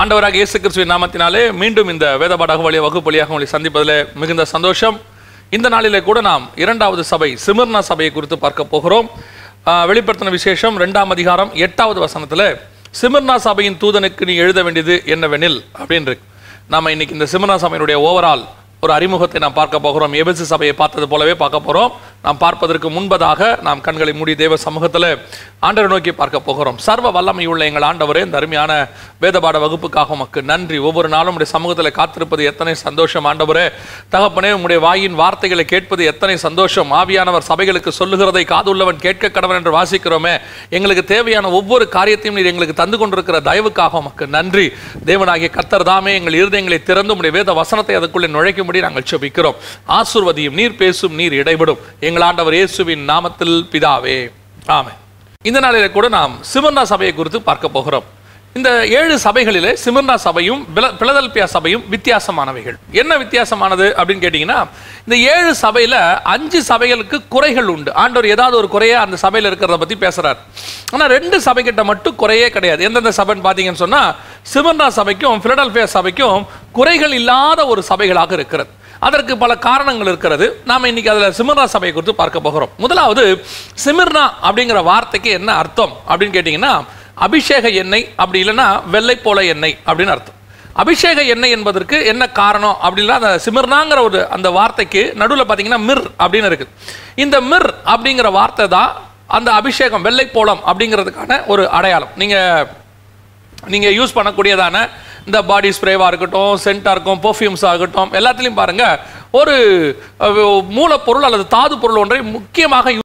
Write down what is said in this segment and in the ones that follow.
ஆண்டவராக இயேசு கிறிஸ்துவின் நாமத்தினாலே மீண்டும் இந்த வேத பாடாக வழியாக வகுப்பொழியாக உங்களை சந்திப்பதில் மிகுந்த சந்தோஷம். இந்த நாளிலே கூட நாம் இரண்டாவது சபை சிமிர்னா சபையை குறித்து பார்க்க போகிறோம். வெளிப்படுத்தின விசேஷம் 2ஆம் அதிகாரம் 8ஆவது வசனத்தில் சிமிர்னா சபையின் தூதனுக்கு நீ எழுத வேண்டியது என்னவெனில் அப்படின்னு இருக்கு. நாம் இன்னைக்கு இந்த சிமிர்னா சபையினுடைய ஓவரால் ஒரு அறிமுகத்தை நாம் பார்க்க போகிறோம். எபேசு சபையை பார்த்தது போலவே பார்க்க போகிறோம். நாம் பார்ப்பதற்கு முன்பதாக நாம் கண்களை மூடி தேவ சமூகத்தில் ஆண்டவரை நோக்கி பார்க்க போகிறோம். சர்வ வல்லமை உள்ள எங்கள் ஆண்டவரே, இந்த அருமையான வேதபாட வகுப்புக்காக உமக்கு நன்றி. ஒவ்வொரு நாளும் உடைய சமூகத்தில் காத்திருப்பது எத்தனை சந்தோஷம் ஆண்டவரே. தகப்பனே, உடைய வாயின் வார்த்தைகளை கேட்பது எத்தனை சந்தோஷம். ஆவியானவர் சபைகளுக்கு சொல்லுகிறதை காது உள்ளவன் கேட்க கடவன் என்று வாசிக்கிறோமே. எங்களுக்கு தேவையான ஒவ்வொரு காரியத்தையும் நீர் எங்களுக்கு தந்து கொண்டிருக்கிற தயவுக்காக உமக்கு நன்றி. தேவனாகிய கர்த்தர் தாமே எங்கள் இருதயங்களை திறந்து உடைய வேத வசனத்தை அதுக்குள்ளே நுழைக்கும்படி நாங்கள் செபிக்கிறோம். ஆசீர்வதியும், நீர் பேசும், நீர் இடைபடும். எங்கள் ஆண்டவர் இயேசுவின் நாமத்தில் பிதாவே, ஆமென். இந்த நாளிலே கூட நாம் சிமிர்னா சபையை குறித்து பார்க்க போகிறோம். இந்த 7 சபைகளிலே சிமிர்னா சபையும் பிலதெல்பியா சபையும் வித்தியாசமானவைகள். என்ன வித்தியாசமானது அப்படின்னு கேட்டிங்கன்னா, இந்த 7 சபையில் 5 சபைகளுக்கு குறைகள் உண்டு. ஆண்டவர் ஏதாவது ஒரு குறையை அந்த சபையில் இருக்கிறத பற்றி பேசுகிறார். ஆனால் 2 சபைக்கிட்ட மட்டும் குறையே கிடையாது. எந்தெந்த சபைன்னு பார்த்தீங்கன்னு சொன்னால், சிமிர்னா சபைக்கும் பிலதெல்பியா சபைக்கும் குறைகள் இல்லாத ஒரு சபைகளாக இருக்கிறது. அதற்கு பல காரணங்கள் இருக்கிறது. நாம் இன்னைக்கு அதில் சிமிர்னா சபையை குறித்து பார்க்க போகிறோம். முதலாவது, சிமிர்னா அப்படிங்கிற வார்த்தைக்கு என்ன அர்த்தம் அப்படின்னு கேட்டிங்கன்னா, அபிஷேக எண்ணெய், அப்படி இல்லைன்னா வெள்ளைப்போல எண்ணெய் அப்படின்னு அர்த்தம். அபிஷேக எண்ணெய் என்பதற்கு என்ன காரணம் அப்படின்னா, அந்த சிமிர்னாங்கிற ஒரு அந்த வார்த்தைக்கு நடுவில் பார்த்தீங்கன்னா மிர் அப்படின்னு இருக்குது. இந்த மிர் அப்படிங்கிற வார்த்தை தான் அந்த அபிஷேகம், வெள்ளைப்போளம் அப்படிங்கிறதுக்கான ஒரு அடையாளம். நீங்கள் யூஸ் பண்ணக்கூடியதான இந்த பாடி ஸ்ப்ரேவாக இருக்கட்டும், சென்ட்டாக இருக்கும், பர்ஃப்யூம்ஸாக இருக்கட்டும், எல்லாத்துலேயும் பாருங்கள் ஒரு மூலப்பொருள் அல்லது தாது பொருள் ஒன்றை முக்கியமாக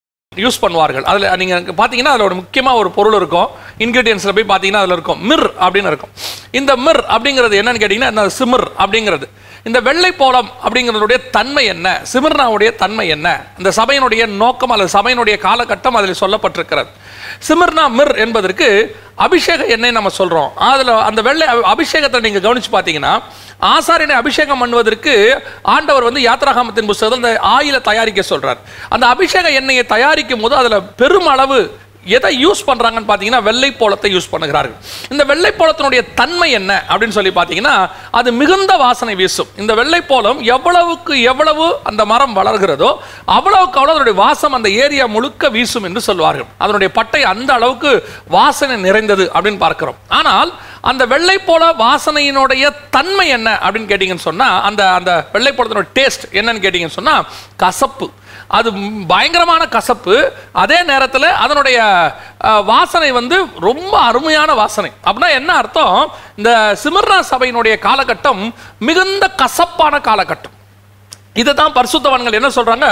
யூஸ் பண்ணுவார்கள். அதில் நீங்கள் பார்த்தீங்கன்னா அதில் ஒரு முக்கியமாக ஒரு பொருள் இருக்கும். இன்க்ரீடியன்ஸில் போய் பார்த்தீங்கன்னா அதில் இருக்கும் மிர் அப்படின்னு இருக்கும். இந்த மிர் அப்படிங்கிறது என்னன்னு கேட்டிங்கன்னா, இந்த சிமிர் அப்படிங்கிறது இந்த வெள்ளைப்போளம் அப்படிங்கிறதுடைய தன்மை என்ன, சிமிர்னாவுடைய தன்மை என்ன, இந்த சபையினுடைய நோக்கம் அல்லது சபையினுடைய காலகட்டம் அதில் சொல்லப்பட்டிருக்கிறது. சிமிர்னா மிர் என்பதற்கு அபிஷேக எண்ணெய் நம்ம சொல்கிறோம். அதில் அந்த வெள்ளை அபிஷேகத்தை நீங்கள் கவனித்து பார்த்தீங்கன்னா, ஆசாரியனை அபிஷேகம் பண்ணுவதற்கு ஆண்டவர் யாத்ராகாமத்தின் புத்தகத்தில் அந்த ஆயிலை தயாரிக்க சொல்கிறார். அந்த அபிஷேக எண்ணெயை தயாரிக்கும் போது அதில் பெருமளவு எதை யூஸ் பண்ணுறாங்கன்னு பார்த்தீங்கன்னா, வெள்ளைப்போளத்தை யூஸ் பண்ணுகிறார்கள். இந்த வெள்ளைப்போளத்தினுடைய தன்மை என்ன அப்படின்னு சொல்லி பார்த்தீங்கன்னா, அது மிகுந்த வாசனை வீசும். இந்த வெள்ளைப்போளம் எவ்வளவுக்கு எவ்வளவு அந்த மரம் வளர்கிறதோ அவ்வளவுக்கு அவ்வளோ அதனுடைய வாசம் அந்த ஏரியா முழுக்க வீசும் என்று சொல்வார்கள். அதனுடைய பட்டை அந்த அளவுக்கு வாசனை நிறைந்தது அப்படின்னு பார்க்கிறோம். ஆனால் அந்த வெள்ளைப்போள வாசனையினுடைய தன்மை என்ன அப்படின்னு கேட்டிங்கன்னு சொன்னால், அந்த அந்த வெள்ளைப்போளத்தினுடைய டேஸ்ட் என்னன்னு கேட்டிங்கன்னு சொன்னால், கசப்பு. அது பயங்கரமான கசப்பு. அதே நேரத்தில் அதனுடைய வாசனை ரொம்ப அருமையான வாசனை. அப்படின்னா என்ன அர்த்தம், இந்த சிமிர்னா சபையினுடைய காலகட்டம் மிகுந்த கசப்பான காலகட்டம். இதை தான் பரிசுத்தவான்கள் என்ன சொல்கிறாங்க,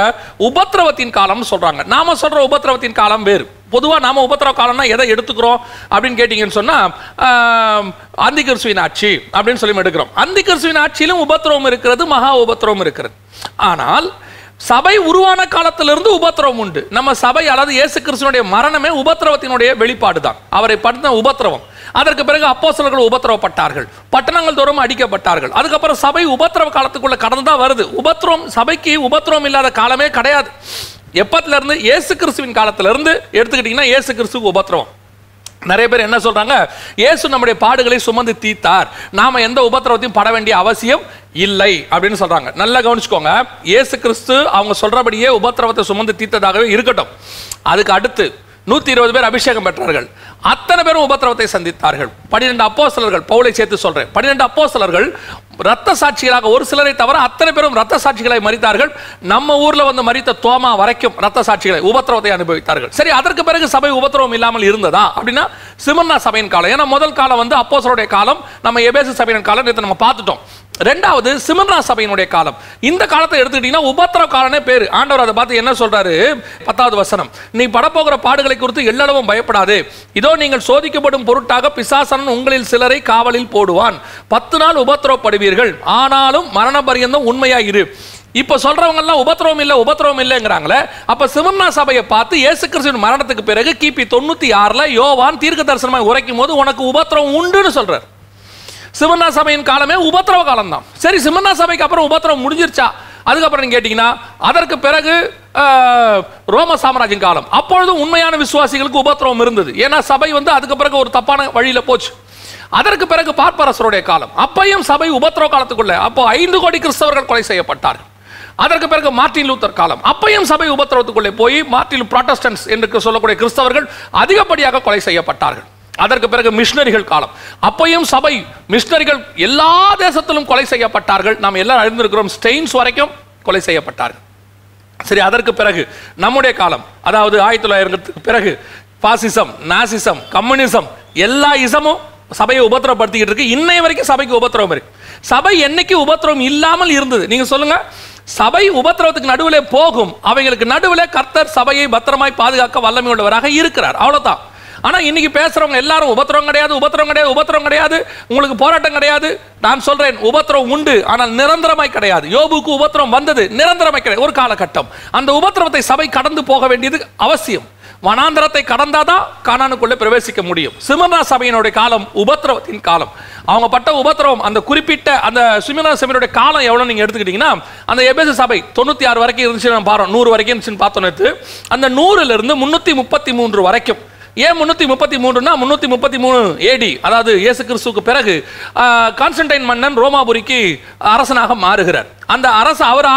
உபத்திரவத்தின் காலம்னு சொல்கிறாங்க. நாம் சொல்கிற உபத்திரவத்தின் காலம் வேறு. பொதுவாக நாம் உபத்திரவ காலம்னா எதை எடுத்துக்கிறோம் அப்படின்னு கேட்டிங்கன்னு சொன்னால், ஆண்டிகிறிஸ்துவின் ஆட்சி அப்படின்னு சொல்லி எடுக்கிறோம். ஆண்டிகிறிஸ்துவின் ஆட்சியிலும் உபத்திரவம் இருக்கிறது, மகா உபத்திரவம் இருக்கிறது. ஆனால் சபை உருவான காலத்திலிருந்து உபத்திரவம் உண்டு. நம்ம சபை அல்லது இயேசு கிறிஸ்துவினுடைய மரணமே உபத்திரவத்தினுடைய வெளிப்பாடு தான். அவரை படுத்த உபத்திரவம். அதற்கு பிறகு அப்போஸ்தலர்கள் உபத்திரவப்பட்டார்கள், பட்டணங்கள் தோறும் அடிக்கப்பட்டார்கள். அதுக்கப்புறம் சபை உபத்திரவ காலத்துக்குள்ள கடந்து தான் வருது. உபத்திரவம் சபைக்கு உபத்திரவம் இல்லாத காலமே கிடையாது. எப்பத்திலிருந்து, இயேசு கிறிஸ்துவின் காலத்திலிருந்து எடுத்துக்கிட்டிங்கன்னா இயேசு கிறிஸ்துக்கு உபத்திரவம். நிறைய பேர் என்ன சொல்கிறாங்க, இயேசு நம்முடைய பாடுகளை சுமந்து தீர்த்தார், நாம் எந்த உபத்திரவத்தையும் பட வேண்டிய அவசியம் இல்லை அப்படின்னு சொல்கிறாங்க. நல்லா கவனிச்சுக்கோங்க, இயேசு கிறிஸ்து அவங்க சொல்கிறபடியே உபத்திரவத்தை சுமந்து தீர்த்ததாகவே இருக்கட்டும். அதுக்கு அடுத்து 120 பேர் அபிஷேகம் பெற்றார்கள். அத்தனை பேரும் உபத்திரவத்தை சந்தித்தார்கள். 12 அப்போஸ்தலர்கள், பவுலை சேர்த்து சொல்கிறேன், 12 அப்போஸ்தலர்கள் இரத்த சாட்சிகளாக, ஒரு சிலரை தவிர அத்தனை பேரும் இரத்த சாட்சிகளாய் மரித்தார்கள். நம்ம ஊரில் மரித்த தோமா வரைக்கும் இரத்த சாட்சிகளை உபத்திரவத்தை அனுபவித்தார்கள். சரி, அதற்கு பிறகு சபை உபத்திரவம் இல்லாமல் இருந்ததா அப்படின்னா, சிமிர்னா சபையின் காலம். ஏன்னா முதல் காலம் அப்போஸ்தலருடைய காலம், நம்ம எபேசு சபையின் காலம் இதை நம்ம பார்த்துட்டோம். ரெண்டாவது சிமிர்னா சபையினுடைய காலம். இந்த காலத்தை எடுத்துக்கிட்டீங்கன்னா உபத்திரவ காலனே பேர். ஆண்டவர் அதை பார்த்து என்ன சொல்றாரு, 10ஆவது வசனம், நீ படப்போகிற பாடுகளை குறித்து எல்லளவும் பயப்படாது, இதோ நீங்கள் சோதிக்கப்படும் பொருட்டாக பிசாசன் உங்களில் சிலரை காவலில் போடுவான், 10 நாள் உபத்திரவப்படுவீர்கள், ஆனாலும் மரண பரியந்தம் உண்மையாயிரு. இப்போ சொல்றவங்கெல்லாம் உபத்திரவம் இல்லை உபத்திரவம் இல்லைங்கிறாங்களே. அப்போ சிமிர்னா சபையை பார்த்து இயேசு கிறிஸ்துவின் மரணத்துக்கு பிறகு கிபி 96 யோவான் தீர்க்க தரிசனமாக உரைக்கும் போது உனக்கு உபத்திரவம் உண்டுன்னு சொல்றாரு. சிமிர்னா சபையின் காலமே உபத்திரவ காலம் தான். சரி, சிமிர்னா சபைக்கு அப்புறம் உபத்திரவம் முடிஞ்சிருச்சா அதுக்கப்புறம் கேட்டிங்கன்னா, அதற்கு பிறகு ரோம சாம்ராஜ்யம் காலம். அப்பொழுதும் உண்மையான விசுவாசிகளுக்கு உபத்திரவம் இருந்தது. ஏன்னா சபை அதுக்கு பிறகு ஒரு தப்பான வழியில் போச்சு. அதற்கு பிறகு பார்ப்பரசருடைய காலம், அப்பையும் சபை உபத்திரவ காலத்துக்குள்ள, அப்போ 5 கோடி கிறிஸ்தவர்கள் கொலை செய்யப்பட்டார்கள். அதற்கு பிறகு மார்ட்டின் லூத்தர் காலம், அப்பையும் சபை உபத்திரவத்துக்குள்ளே போய் மார்ட்டின் புரட்டஸ்டன்ட்ஸ் என்று சொல்லக்கூடிய கிறிஸ்தவர்கள் அதிகப்படியாக கொலை செய்யப்பட்டார்கள். அதற்கு பிறகு மிஷினரிகள் காலம், அப்பையும் சபை மிஷினரிகள் எல்லா தேசத்திலும் கொலை செய்யப்பட்டார்கள். நாம் எல்லாம் அறிந்திருக்கிறோம், ஸ்டெயின்ஸ் வரைக்கும் கொலை செய்யப்பட்டார்கள். சரி, அதற்கு பிறகு நம்முடைய காலம், அதாவது 1900 பிறகு பாசிசம், நாசிசம், கம்யூனிசம், எல்லா இசமும் சபையை உபத்திரப்படுத்திக்கிட்டு இருக்கு. இன்னை வரைக்கும் சபைக்கு உபத்திரவம் இருக்கு. சபை என்னைக்கு உபத்திரவம் இல்லாமல் இருந்தது? நீங்க சொல்லுங்க. சபை உபத்திரவத்துக்கு நடுவில் போகும். அவைகளுக்கு நடுவில் கர்த்தர் சபையை பத்திரமாய் பாதுகாக்க வல்லமை உள்ளவராக இருக்கிறார். அவ்வளவுதான். ஆனா இன்னைக்கு பேசுறவங்க எல்லாரும் உபத்திரவம் கிடையாது, உபத்திரவம் கிடையாது, உபத்திரவம் கிடையாது, உங்களுக்கு போராட்டம் கிடையாது. நான் சொல்றேன், உபத்திரவம் உண்டு, ஆனால் நிரந்தரமாய் கிடையாது. யோபுக்கு உபத்திரவம் வந்தது, நிரந்தரமாய் கிடையாது, ஒரு காலகட்டம். அந்த உபத்திரவத்தை சபை கடந்து போக வேண்டியது அவசியம். வனாந்திரத்தை கடந்தாதான் கானானுக்குள்ளே பிரவேசிக்க முடியும். சிமிர்னா சபையினுடைய காலம் உபத்திரவத்தின் காலம். அவங்க பட்ட உபத்திரவம், அந்த குறிப்பிட்ட அந்த சிமிர்னா சபையினுடைய காலம் எவ்வளோ நீங்கள் எடுத்துக்கிட்டீங்கன்னா, அந்த எபேசு சபை 96 வரைக்கும் இருந்துச்சு, நம்ம பாருறோம் 100 வரைக்கும் இருந்துச்சுன்னு பார்த்தோன்னு. அந்த 100லிருந்து 333 வரைக்கும். ஏன் 333னா 333 AD, அதாவது இயேசு கிறிஸ்துவுக்கு பிறகு கான்ஸ்டன்டைன் மன்னன் ரோமாபுரிக்கு அரசனாக மாறுகிறார். அந்த அவர்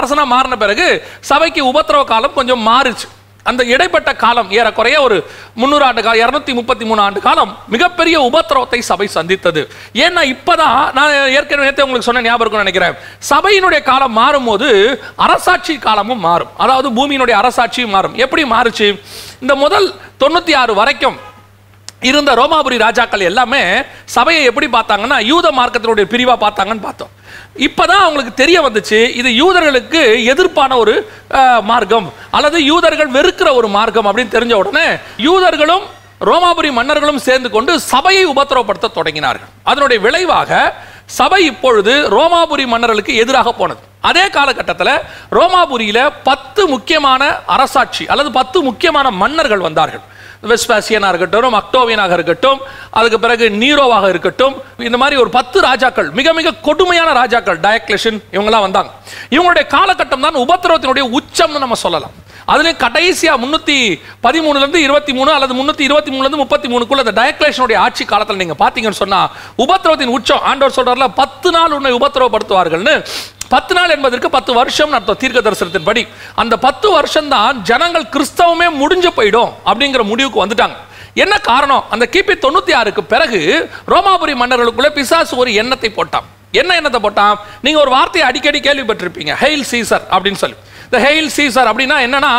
அரசனாக மாறின பிறகு சபைக்கு உபத்திரவ காலம் கொஞ்சம் மாறுச்சு. அந்த இடைப்பட்ட காலம் ஏறக்குறைய ஒரு 300 ஆண்டு காலம், 233 ஆண்டு காலம் மிகப்பெரிய உபத்திரவத்தை சபை சந்தித்தது. ஏன்னா இப்பதான் நான் ஏற்கனவே உங்களுக்கு சொன்ன ஞாபகம் நினைக்கிறேன், சபையினுடைய காலம் மாறும்போது அரசாட்சி காலமும் மாறும். அதாவது பூமியினுடைய அரசாட்சியும் மாறும். எப்படி மாறுச்சு? இந்த முதல் 96 வரைக்கும் இருந்த ரோமாபுரி ராஜாக்கள் எல்லாமே சபையை எப்படி பார்த்தாங்கன்னா, யூத மார்க்கத்தினுடைய பிரிவாக பார்த்தாங்கன்னு பார்த்தோம். இப்போதான் அவங்களுக்கு தெரிய வந்துச்சு, இது யூதர்களுக்கு எதிர்ப்பான ஒரு மார்க்கம், அல்லது யூதர்கள் வெறுக்கிற ஒரு மார்க்கம் அப்படின்னு தெரிஞ்ச உடனே யூதர்களும் ரோமாபுரி மன்னர்களும் சேர்ந்து கொண்டு சபையை உபத்திரவப்படுத்த தொடங்கினார்கள். அதனுடைய விளைவாக சபை இப்பொழுது ரோமாபுரி மன்னர்களுக்கு எதிராக போனது. அதே காலகட்டத்தில் ரோமாபுரியில் 10 முக்கியமான அரசாட்சி அல்லது 10 முக்கியமான மன்னர்கள் வந்தார்கள். வெஸ்டாஷியனாக இருக்கட்டும், அக்டோவியனாக இருக்கட்டும், அதுக்கு பிறகு நீரோவாக இருக்கட்டும், இந்த மாதிரி ஒரு 10 ராஜாக்கள், மிக மிக கொடுமையான ராஜாக்கள், டயக்லெஷியன், இவங்கெல்லாம் வந்தாங்க. இவங்களுடைய காலகட்டம் தான் உபத்திரவத்தினுடைய உச்சம்னு நம்ம சொல்லலாம். அதுலேயும் கடைசியாக 313 23 அல்லது 323 33க்குள்ள அந்த டயக்லெஷனுடைய ஆட்சி காலத்தில் நீங்கள் பார்த்தீங்கன்னு சொன்னால் உபத்திரவத்தின் உச்சம். ஆண்டவர் சொல்கிறார்ல, 10 நாள் உன்னை உபத்திரவப்படுத்துவார்கள்னு. 10 நாள் என்பதற்கு 10 வருஷம் அர்த்தம் தீர்க்க தரிசனத்தின் படி. அந்த 10 வருஷம் தான் ஜனங்கள் கிறிஸ்தவமே முடிஞ்சு போயிடும் அப்படிங்கிற முடிவுக்கு வந்துட்டாங்க. என்ன காரணம்? அந்த கிபி 96க்கு பிறகு ரோமாபுரி மன்னர்களுக்குள்ள பிசாசு ஒரு எண்ணத்தை போட்டான். என்ன எண்ணத்தை போட்டான்? நீங்க ஒரு வார்த்தையை அடிக்கடி கேள்விப்பட்டிருப்பீங்க, ஹெயில் சீசர் அப்படின்னு சொல்லி. இந்த ஹெயில் சீசர் அப்படின்னா என்னன்னா,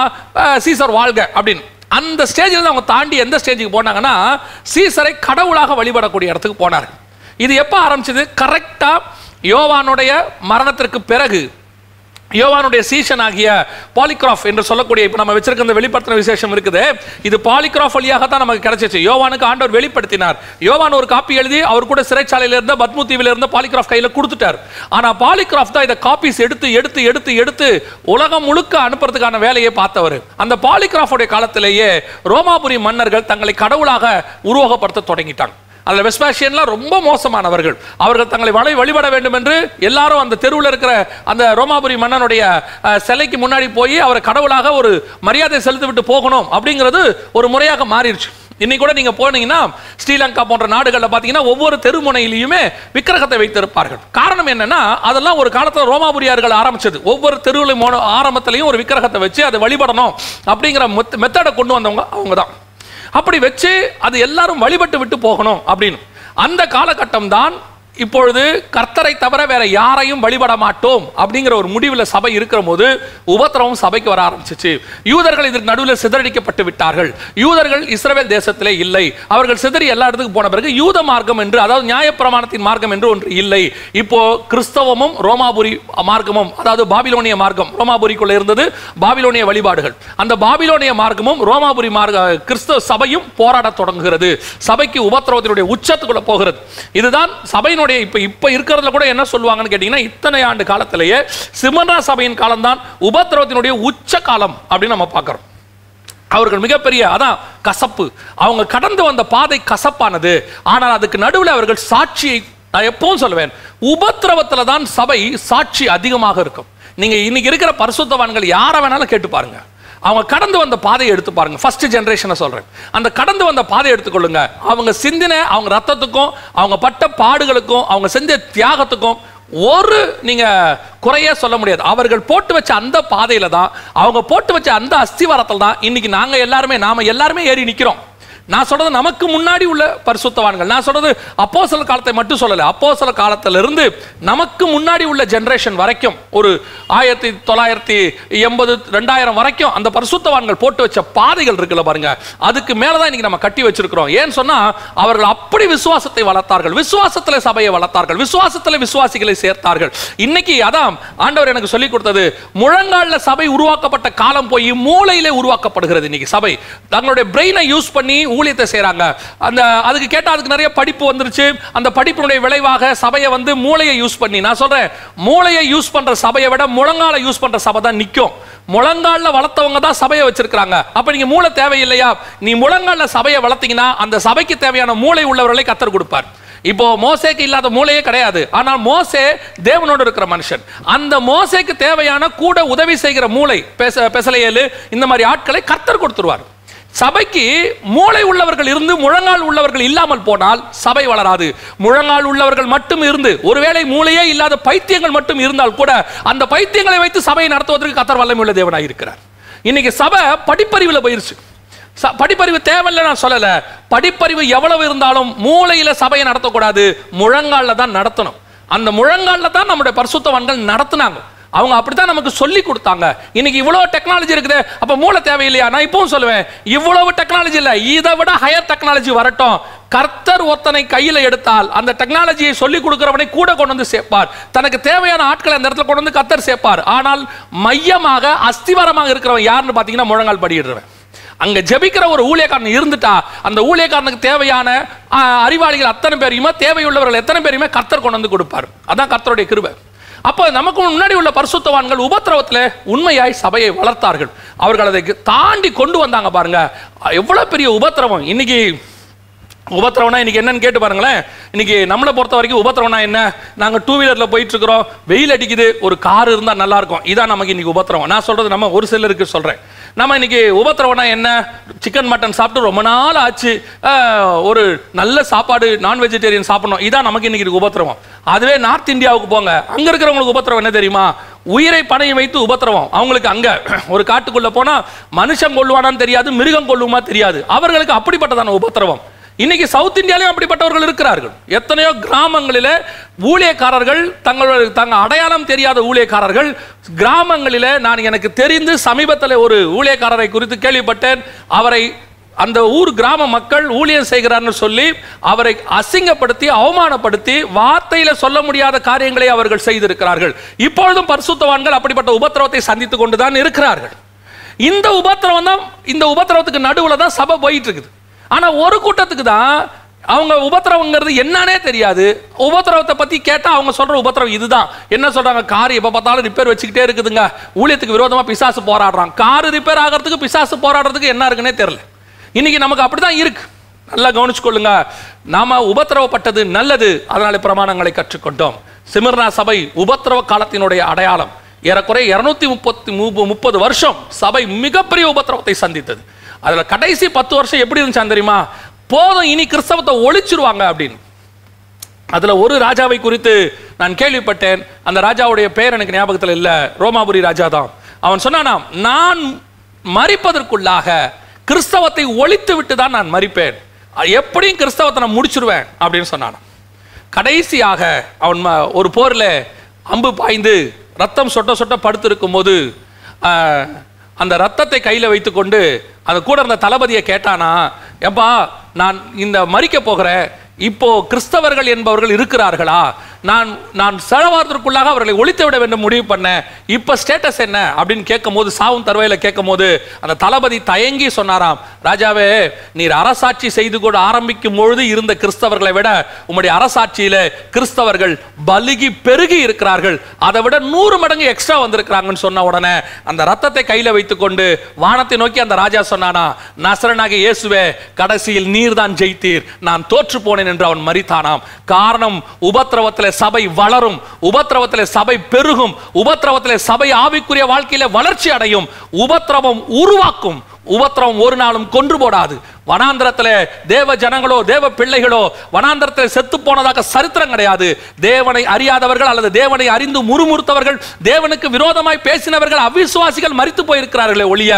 சீசர் வாழ்க அப்படின்னு. அந்த ஸ்டேஜில் அவங்க தாண்டி எந்த ஸ்டேஜுக்கு போனாங்கன்னா, சீசரை கடவுளாக வழிபடக்கூடிய இடத்துக்கு போனார்கள். இது எப்போ ஆரம்பிச்சது? கரெக்டா யோவானுடைய மரணத்திற்கு பிறகு யோவானுடைய சீஷன் ஆகிய பாலிகிராப் என்று சொல்லக்கூடிய, இப்போ நம்ம வச்சிருக்க இந்த வெளிப்படுத்தின விசேஷம் இருக்குது, இது பாலிகிராப் வழியாகத்தான் நமக்கு கிடைச்சிச்சு. யோவானுக்கு ஆண்டவர் வெளிப்படுத்தினார். யோவான் ஒரு காப்பி எழுதி அவர் கூட சிறைச்சாலையில் இருந்த பத்மூ தீவில் இருந்த பாலிகிராப் கையில் கொடுத்துட்டார். ஆனால் பாலிகிராப் தான் இதை காப்பீஸ் எடுத்து எடுத்து எடுத்து எடுத்து உலகம் முழுக்க அனுப்புறதுக்கான வேலையை பார்த்தவர். அந்த பாலிகிராஃபுடைய காலத்திலேயே ரோமாபுரி மன்னர்கள் தங்களை கடவுளாக உருவகப்படுத்த தொடங்கிட்டாங்க. அதில் வெஸ்டாஷியன்லாம் ரொம்ப மோசமானவர்கள். அவர்கள் தங்களை வழிபட வேண்டும் என்று எல்லாரும் அந்த தெருவில் இருக்கிற அந்த ரோமாபுரி மன்னனுடைய சிலைக்கு முன்னாடி போய் அவரை கடவுளாக ஒரு மரியாதை செலுத்தி விட்டு போகணும் அப்படிங்கிறது ஒரு முறையாக மாறிடுச்சு. இன்னைக்கு கூட நீங்கள் போனீங்கன்னா ஸ்ரீலங்கா போன்ற நாடுகளில் பார்த்தீங்கன்னா ஒவ்வொரு தெருமுனையிலையுமே விக்கிரகத்தை வைத்திருப்பார்கள். காரணம் என்னன்னா, அதெல்லாம் ஒரு காலத்தில் ரோமாபுரியார்கள் ஆரம்பிச்சது. ஒவ்வொரு தெருவிலும் ஆரம்பத்திலையும் ஒரு விக்கிரகத்தை வச்சு அதை வழிபடணும் அப்படிங்கிற மெத்தடை கொண்டு வந்தவங்க அவங்க தான். அப்படி வச்சு அது எல்லாரும் வழிபட்டு விட்டு போகணும் அப்படின்னு. அந்த காலகட்டம் தான் இப்பொழுது கர்த்தரை தவிர வேற யாரையும் வழிபட மாட்டோம் அப்படிங்கிற ஒரு முடிவில் சபை இருக்கிற போது உபத்திரவம் சபைக்கு வர ஆரம்பிச்சிச்சு. யூதர்கள் இதற்கு நடுவில் சிதறடிக்கப்பட்டு விட்டார்கள். யூதர்கள் இஸ்ரவேல் தேசத்திலே இல்லை. அவர்கள் சிதறி எல்லா இடத்துக்கு போன பிறகு யூத மார்க்கம் என்று, அதாவது நியாயப்பிரமாணத்தின் மார்க்கம் என்று ஒன்று இல்லை. இப்போ கிறிஸ்தவமும் ரோமாபுரி மார்க்கமும், அதாவது பாபிலோனிய மார்க்கம், ரோமாபுரிக்குள்ள இருந்தது பாபிலோனிய வழிபாடுகள், அந்த பாபிலோனிய மார்க்கமும் ரோமாபுரி மார்க்க கிறிஸ்தவ சபையும் போராட தொடங்குகிறது. சபைக்கு உபத்திரவத்தினுடைய உச்சத்துக்குள்ள போகிறது. இதுதான் சபையினுடைய இப்ப இருக்கிறதுல கூட என்ன சொல்லுவாங்கன்னு கேட்டீங்கன்னா, இத்தனை ஆண்டு காலத்திலேயே சிமிர்னா சபையின் காலம் தான் உபத்திரவத்தினுடைய உச்ச காலம் அப்படின்னு நம்ம பார்க்கிறோம். அவர்கள் மிகப்பெரிய அதான் கசப்பு, அவங்க கடந்து வந்த பாதை கசப்பானது. ஆனால் அதுக்கு நடுவில் அவர்கள் சாட்சியை, நான் எப்பவும் சொல்லுவேன், உபத்திரவத்தில் தான் சபை சாட்சி அதிகமாக இருக்கும். நீங்க இன்னைக்கு இருக்கிற பரிசுத்தவான்கள் யாரை வேணாலும் கேட்டு பாருங்க, அவங்க கடந்து வந்த பாதையை எடுத்து பாருங்க. ஃபர்ஸ்ட் ஜெனரேஷனை சொல்றேன். அந்த கடந்து வந்த பாதையை எடுத்துக்கொள்ளுங்க. அவங்க சிந்தின அவங்க ரத்தத்துக்கும் அவங்க பட்ட பாடுகளுக்கும் அவங்க செஞ்ச தியாகத்துக்கும் ஒரு நீங்க குறைய சொல்ல முடியாது. அவர்கள் போட்டு வச்ச அந்த பாதையில தான், அவங்க போட்டு வச்ச அந்த அஸ்திவாரத்தில் தான் இன்னைக்கு நாம எல்லாருமே ஏறி நிக்கிறோம். நான் சொல்றது நமக்கு முன்னாடி உள்ள பரிசுத்தவான்கள், நான் சொல்றது அப்போஸ்தலர் காலத்தை மட்டும் சொல்லல, அப்போஸ்தலர் காலத்திலிருந்து நமக்கு முன்னாடி உள்ள ஜெனரேஷன் வரைக்கும் ஒரு 1980 2000 வரைக்கும் அந்த பரிசுத்தவான்கள் போட்டு வச்ச பாதைகள் இருக்குல்ல பாருங்க, அதுக்கு மேலதான் இன்னைக்கு நம்ம கட்டி வச்சிருக்கிறோம். ஏன்னு சொன்னா அவர்கள் அப்படி விசுவாசத்தை வளர்த்தார்கள், விசுவாசத்துல சபையை வளர்த்தார்கள், விசுவாசத்துல விசுவாசிகளை சேர்த்தார்கள். இன்னைக்கு அதான் ஆண்டவர் எனக்கு சொல்லிக் கொடுத்தது, முழங்கால சபை உருவாக்கப்பட்ட காலம் போய் மூளையிலே உருவாக்கப்படுகிறது. இன்னைக்கு சபை தங்களுடைய பிரெயினை யூஸ் பண்ணி ஊழியத்தை செய்றாங்க. அந்த அதுக்கு கேட்டா அதுக்கு நிறைய படிப்பு வந்துருச்சு. அந்த படிப்பினுடைய விளைவாக சபையை வந்து மூளையை யூஸ் பண்ணி, நான் சொல்றேன் மூளையை யூஸ் பண்ற சபையை விட முழங்கால யூஸ் பண்ற சபை தான் நிற்கும். முழங்கால வளர்த்தவங்க தான் சபையை வச்சிருக்காங்க. அப்ப நீங்க மூளை தேவையில்லையா? நீ முழங்கால சபையை வளர்த்தீங்கன்னா அந்த சபைக்கு தேவையான மூளை உள்ளவர்களை கர்த்தர் கொடுப்பார். இப்போ மோசேக்கு இல்லாத மூளையே கிடையாது, ஆனால் மோசே தேவனோடு இருக்கிற மனுஷன். அந்த மோசேக்கு தேவையான கூட உதவி செய்கிற மூளை பெசலையேலு இந்த மாதிரி ஆட்களை கர்த்தர் கொடுத்துருவார். சபைக்கு மூளை உள்ளவர்கள் இருந்து முழங்கால் உள்ளவர்கள் இல்லாமல் போனால் சபை வளராது. முழங்கால் உள்ளவர்கள் மட்டும் இருந்து, ஒருவேளை மூளையே இல்லாத பைத்தியங்கள் மட்டும் இருந்தால் கூட அந்த பைத்தியங்களை வைத்து சபையை நடத்துவதற்கு கர்த்தர் வல்லமையுள்ள தேவனாக இருக்கிறார். இன்னைக்கு சபை படிப்பறிவில் போயிருச்சு. படிப்பறிவு தேவையில்லை நான் சொல்லல, படிப்பறிவு எவ்வளவு இருந்தாலும் மூளையில சபையை நடத்தக்கூடாது, முழங்கால தான் நடத்தணும். அந்த முழங்கால தான் நம்முடைய பரிசுத்தவான்கள் நடத்தினாங்க. அவங்க அப்படித்தான் நமக்கு சொல்லி கொடுத்தாங்க. இன்னைக்கு இவ்வளோ டெக்னாலஜி இருக்குது, அப்போ மூளை தேவையில்லையா? நான் இப்பவும் சொல்லுவேன், இவ்வளவு டெக்னாலஜி இல்லை, இதை விட ஹையர் டெக்னாலஜி வரட்டும். கர்த்தர் ஒருத்தனை கையில் எடுத்தால் அந்த டெக்னாலஜியை சொல்லிக் கொடுக்கிறவனை கூட கொண்டு வந்து சேர்ப்பார். தனக்கு தேவையான ஆட்களை அந்த இடத்துல கொண்டு வந்து கர்த்தர் சேர்ப்பார். ஆனால் மையமாக அஸ்திவாரமாக இருக்கிறவன் யாருன்னு பார்த்தீங்கன்னா முழங்கால் படியிடுறவன். அங்க ஜெபிக்கிற ஒரு ஊழியக்காரன் இருந்துட்டா அந்த ஊழியக்காரனுக்கு தேவையான அறிவாளிகள் அத்தனை பேரையுமே, தேவையுள்ளவர்கள் எத்தனை பேரையுமே கர்த்தர் கொண்டு வந்து கொடுப்பார். அதான் கர்த்தருடைய கிருபை. அப்போ நமக்கு முன்னாடி உள்ள பரிசுத்தவான்கள் உபத்திரவத்தில் உண்மையாய் சபையை வளர்த்தார்கள். அவர்கள் அதை தாண்டி கொண்டு வந்தாங்க பாருங்க. எவ்வளோ பெரிய உபத்திரவம்! இன்னைக்கு உபத்திரவனா இன்னைக்கு என்னன்னு கேட்டு பாருங்களேன். இன்னைக்கு நம்மளை பொறுத்த வரைக்கும் உபத்திரவனா என்ன? நாங்கள் டூ வீலரில் போயிட்டு இருக்கிறோம், வெயில் அடிக்குது, ஒரு கார் இருந்தால் நல்லா இருக்கும், இதான் நமக்கு இன்னைக்கு உபத்திரவம். நான் சொல்றது நம்ம ஒரு சிலருக்கு சொல்றேன். நம்ம இன்னைக்கு உபத்திரவனா என்ன? சிக்கன் மட்டன் சாப்பிட்டு ரொம்ப நாள் ஆச்சு, ஒரு நல்ல சாப்பாடு நான் வெஜிடேரியன் சாப்பிடணும், இதான் நமக்கு இன்னைக்கு உபத்திரவம். அதுவே நார்த் இந்தியாவுக்கு போங்க, அங்க இருக்கிறவங்களுக்கு உபத்திரவம் என்ன தெரியுமா? உயிரை பணையை வைத்து உபத்திரவம். அவங்களுக்கு அங்க ஒரு காட்டுக்குள்ள போனா மனுஷன் கொள்ளுவானான்னு தெரியாது, மிருகம் கொள்ளுமா தெரியாது, அவர்களுக்கு அப்படிப்பட்டதான உபத்திரவம். இன்னைக்கு சவுத் இந்தியாவிலும் அப்படிப்பட்டவர்கள் இருக்கிறார்கள். எத்தனையோ கிராமங்களில் ஊழியக்காரர்கள், தங்க அடையாளம் தெரியாத ஊழியக்காரர்கள் கிராமங்களில். நான் எனக்கு தெரிந்து சமீபத்தில் ஒரு ஊழியக்காரரை குறித்து கேள்விப்பட்டேன். அவரை அந்த ஊர் கிராம மக்கள் ஊழியம் செய்கிறார்னு சொல்லி அவரை அசிங்கப்படுத்தி அவமானப்படுத்தி வார்த்தையில சொல்ல முடியாத காரியங்களை அவர்கள் செய்திருக்கிறார்கள். இப்பொழுதும் பரிசுத்தவான்கள் அப்படிப்பட்ட உபத்திரவத்தை சந்தித்துக் கொண்டுதான் இருக்கிறார்கள். இந்த உபத்திரவம் தான், இந்த உபத்திரவத்துக்கு நடுவில் தான் சபை போயிட்டு இருக்குது. ஆனா ஒரு கூட்டத்துக்கு தான் அவங்க உபத்திரவங்கிறது என்னன்னே தெரியாது. உபத்திரவத்தை பத்தி கேட்டா அவங்க சொல்ற உபத்திரவம் இதுதான். என்ன சொல்றாங்க? கார் எப்ப பார்த்தாலும் ரிப்பேர் வச்சுக்கிட்டே இருக்குதுங்க, ஊழியத்துக்கு விரோதமா பிசாசு போராடுறான். கார் ரிப்பேர் ஆகிறதுக்கு பிசாசு போராடுறதுக்கு என்ன இருக்குன்னே தெரியல. இன்னைக்கு நமக்கு அப்படிதான் இருக்கு. நல்லா கவனிச்சுக்கொள்ளுங்க. நாம உபத்திரவப்பட்டது நல்லது, அதனால பிரமாணங்களை கற்றுக்கொண்டோம். சிமிர்னா சபை உபத்திரவ காலத்தினுடைய அடையாளம். ஏறக்குறை 230 வருஷம் சபை மிகப்பெரிய உபத்திரவத்தை சந்தித்தது. அதில் கடைசி 10 வருஷம் எப்படி இருந்துச்சான் தெரியுமா? போதும், இனி கிறிஸ்தவத்தை ஒழிச்சிருவாங்க அப்படின்னு. அதில் ஒரு ராஜாவை குறித்து நான் கேள்விப்பட்டேன். அந்த ராஜாவுடைய பெயர் எனக்கு ஞாபகத்தில் இல்லை, ரோமாபுரி ராஜா தான். அவன் சொன்னானாம், நான் மரிப்பதற்குள்ளாக கிறிஸ்தவத்தை ஒழித்து விட்டு தான் நான் மரிப்பேன், எப்படியும் கிறிஸ்தவத்தை நான் முடிச்சிருவேன் அப்படின்னு சொன்னானாம். கடைசியாக அவன் ஒரு போரில் அம்பு பாய்ந்து ரத்தம் சொட்ட சொட்ட படுத்திருக்கும் போது அந்த ரத்தத்தை கையில் வைத்து கொண்டு அந்த கூட இருந்த தளபதியை கேட்டானா, எப்பா நான் இந்த மறிக்க போகிறேன், இப்போ கிறிஸ்தவர்கள் என்பவர்கள் இருக்கிறார்களா, நான் சரவாரத்திற்குள்ளாக அவர்களை ஒழித்து விட வேண்டும் முடிவு பண்ண, இப்போ ஸ்டேட்டஸ் என்ன அப்படின்னு கேட்கும் போது, சாவும் தருவையில் கேட்கும் போது அந்த தளபதி தயங்கி சொன்னாராம், ராஜாவே, நீர் அரசாட்சி செய்து கூட ஆரம்பிக்கும் பொழுது இருந்த கிறிஸ்தவர்களை விட உம்முடைய அரசாட்சியில கிறிஸ்தவர்கள் பலுகி பெருகி இருக்கிறார்கள், அதை விட 100 மடங்கு எக்ஸ்ட்ரா வந்திருக்கிறாங்கன்னு சொன்ன உடனே அந்த ரத்தத்தை கையில் வைத்துக்கொண்டு வானத்தை நோக்கி அந்த ராஜா சொன்னானா, நசரனாக இயேசுவே, கடைசியில் நீர் தான் ஜெயித்தீர், நான் தோற்று போனேன் என்று அவன் மரித்தானாம். காரணம், உபத்திரவத்தில் உபத்திரவத்திலே சபை வளரும், உபத்திரவத்திலே சபை பெருகும், உபத்திரவத்திலே சபை ஆவிக்குரிய வாழ்க்கையில வளர்ச்சி அடையும். உபத்திரவம் உருவாக்கும், உபத்திரவம் ஒரு நாளும் கொன்று போடாது. வனாந்திரத்திலே தேவ ஜனங்களோ தேவ பிள்ளைகளோ வனாந்திரத்தில் செத்து போனதாக சரித்திரம் கிடையாது. தேவனை அறியாதவர்கள் அல்லது தேவனை அறிந்து முறுமுறுத்தவர்கள், தேவனுக்கு விரோதமாய் பேசினவர்கள், அவிசுவாசிகள் மரித்து போயிருக்கிறார்களே ஒழிய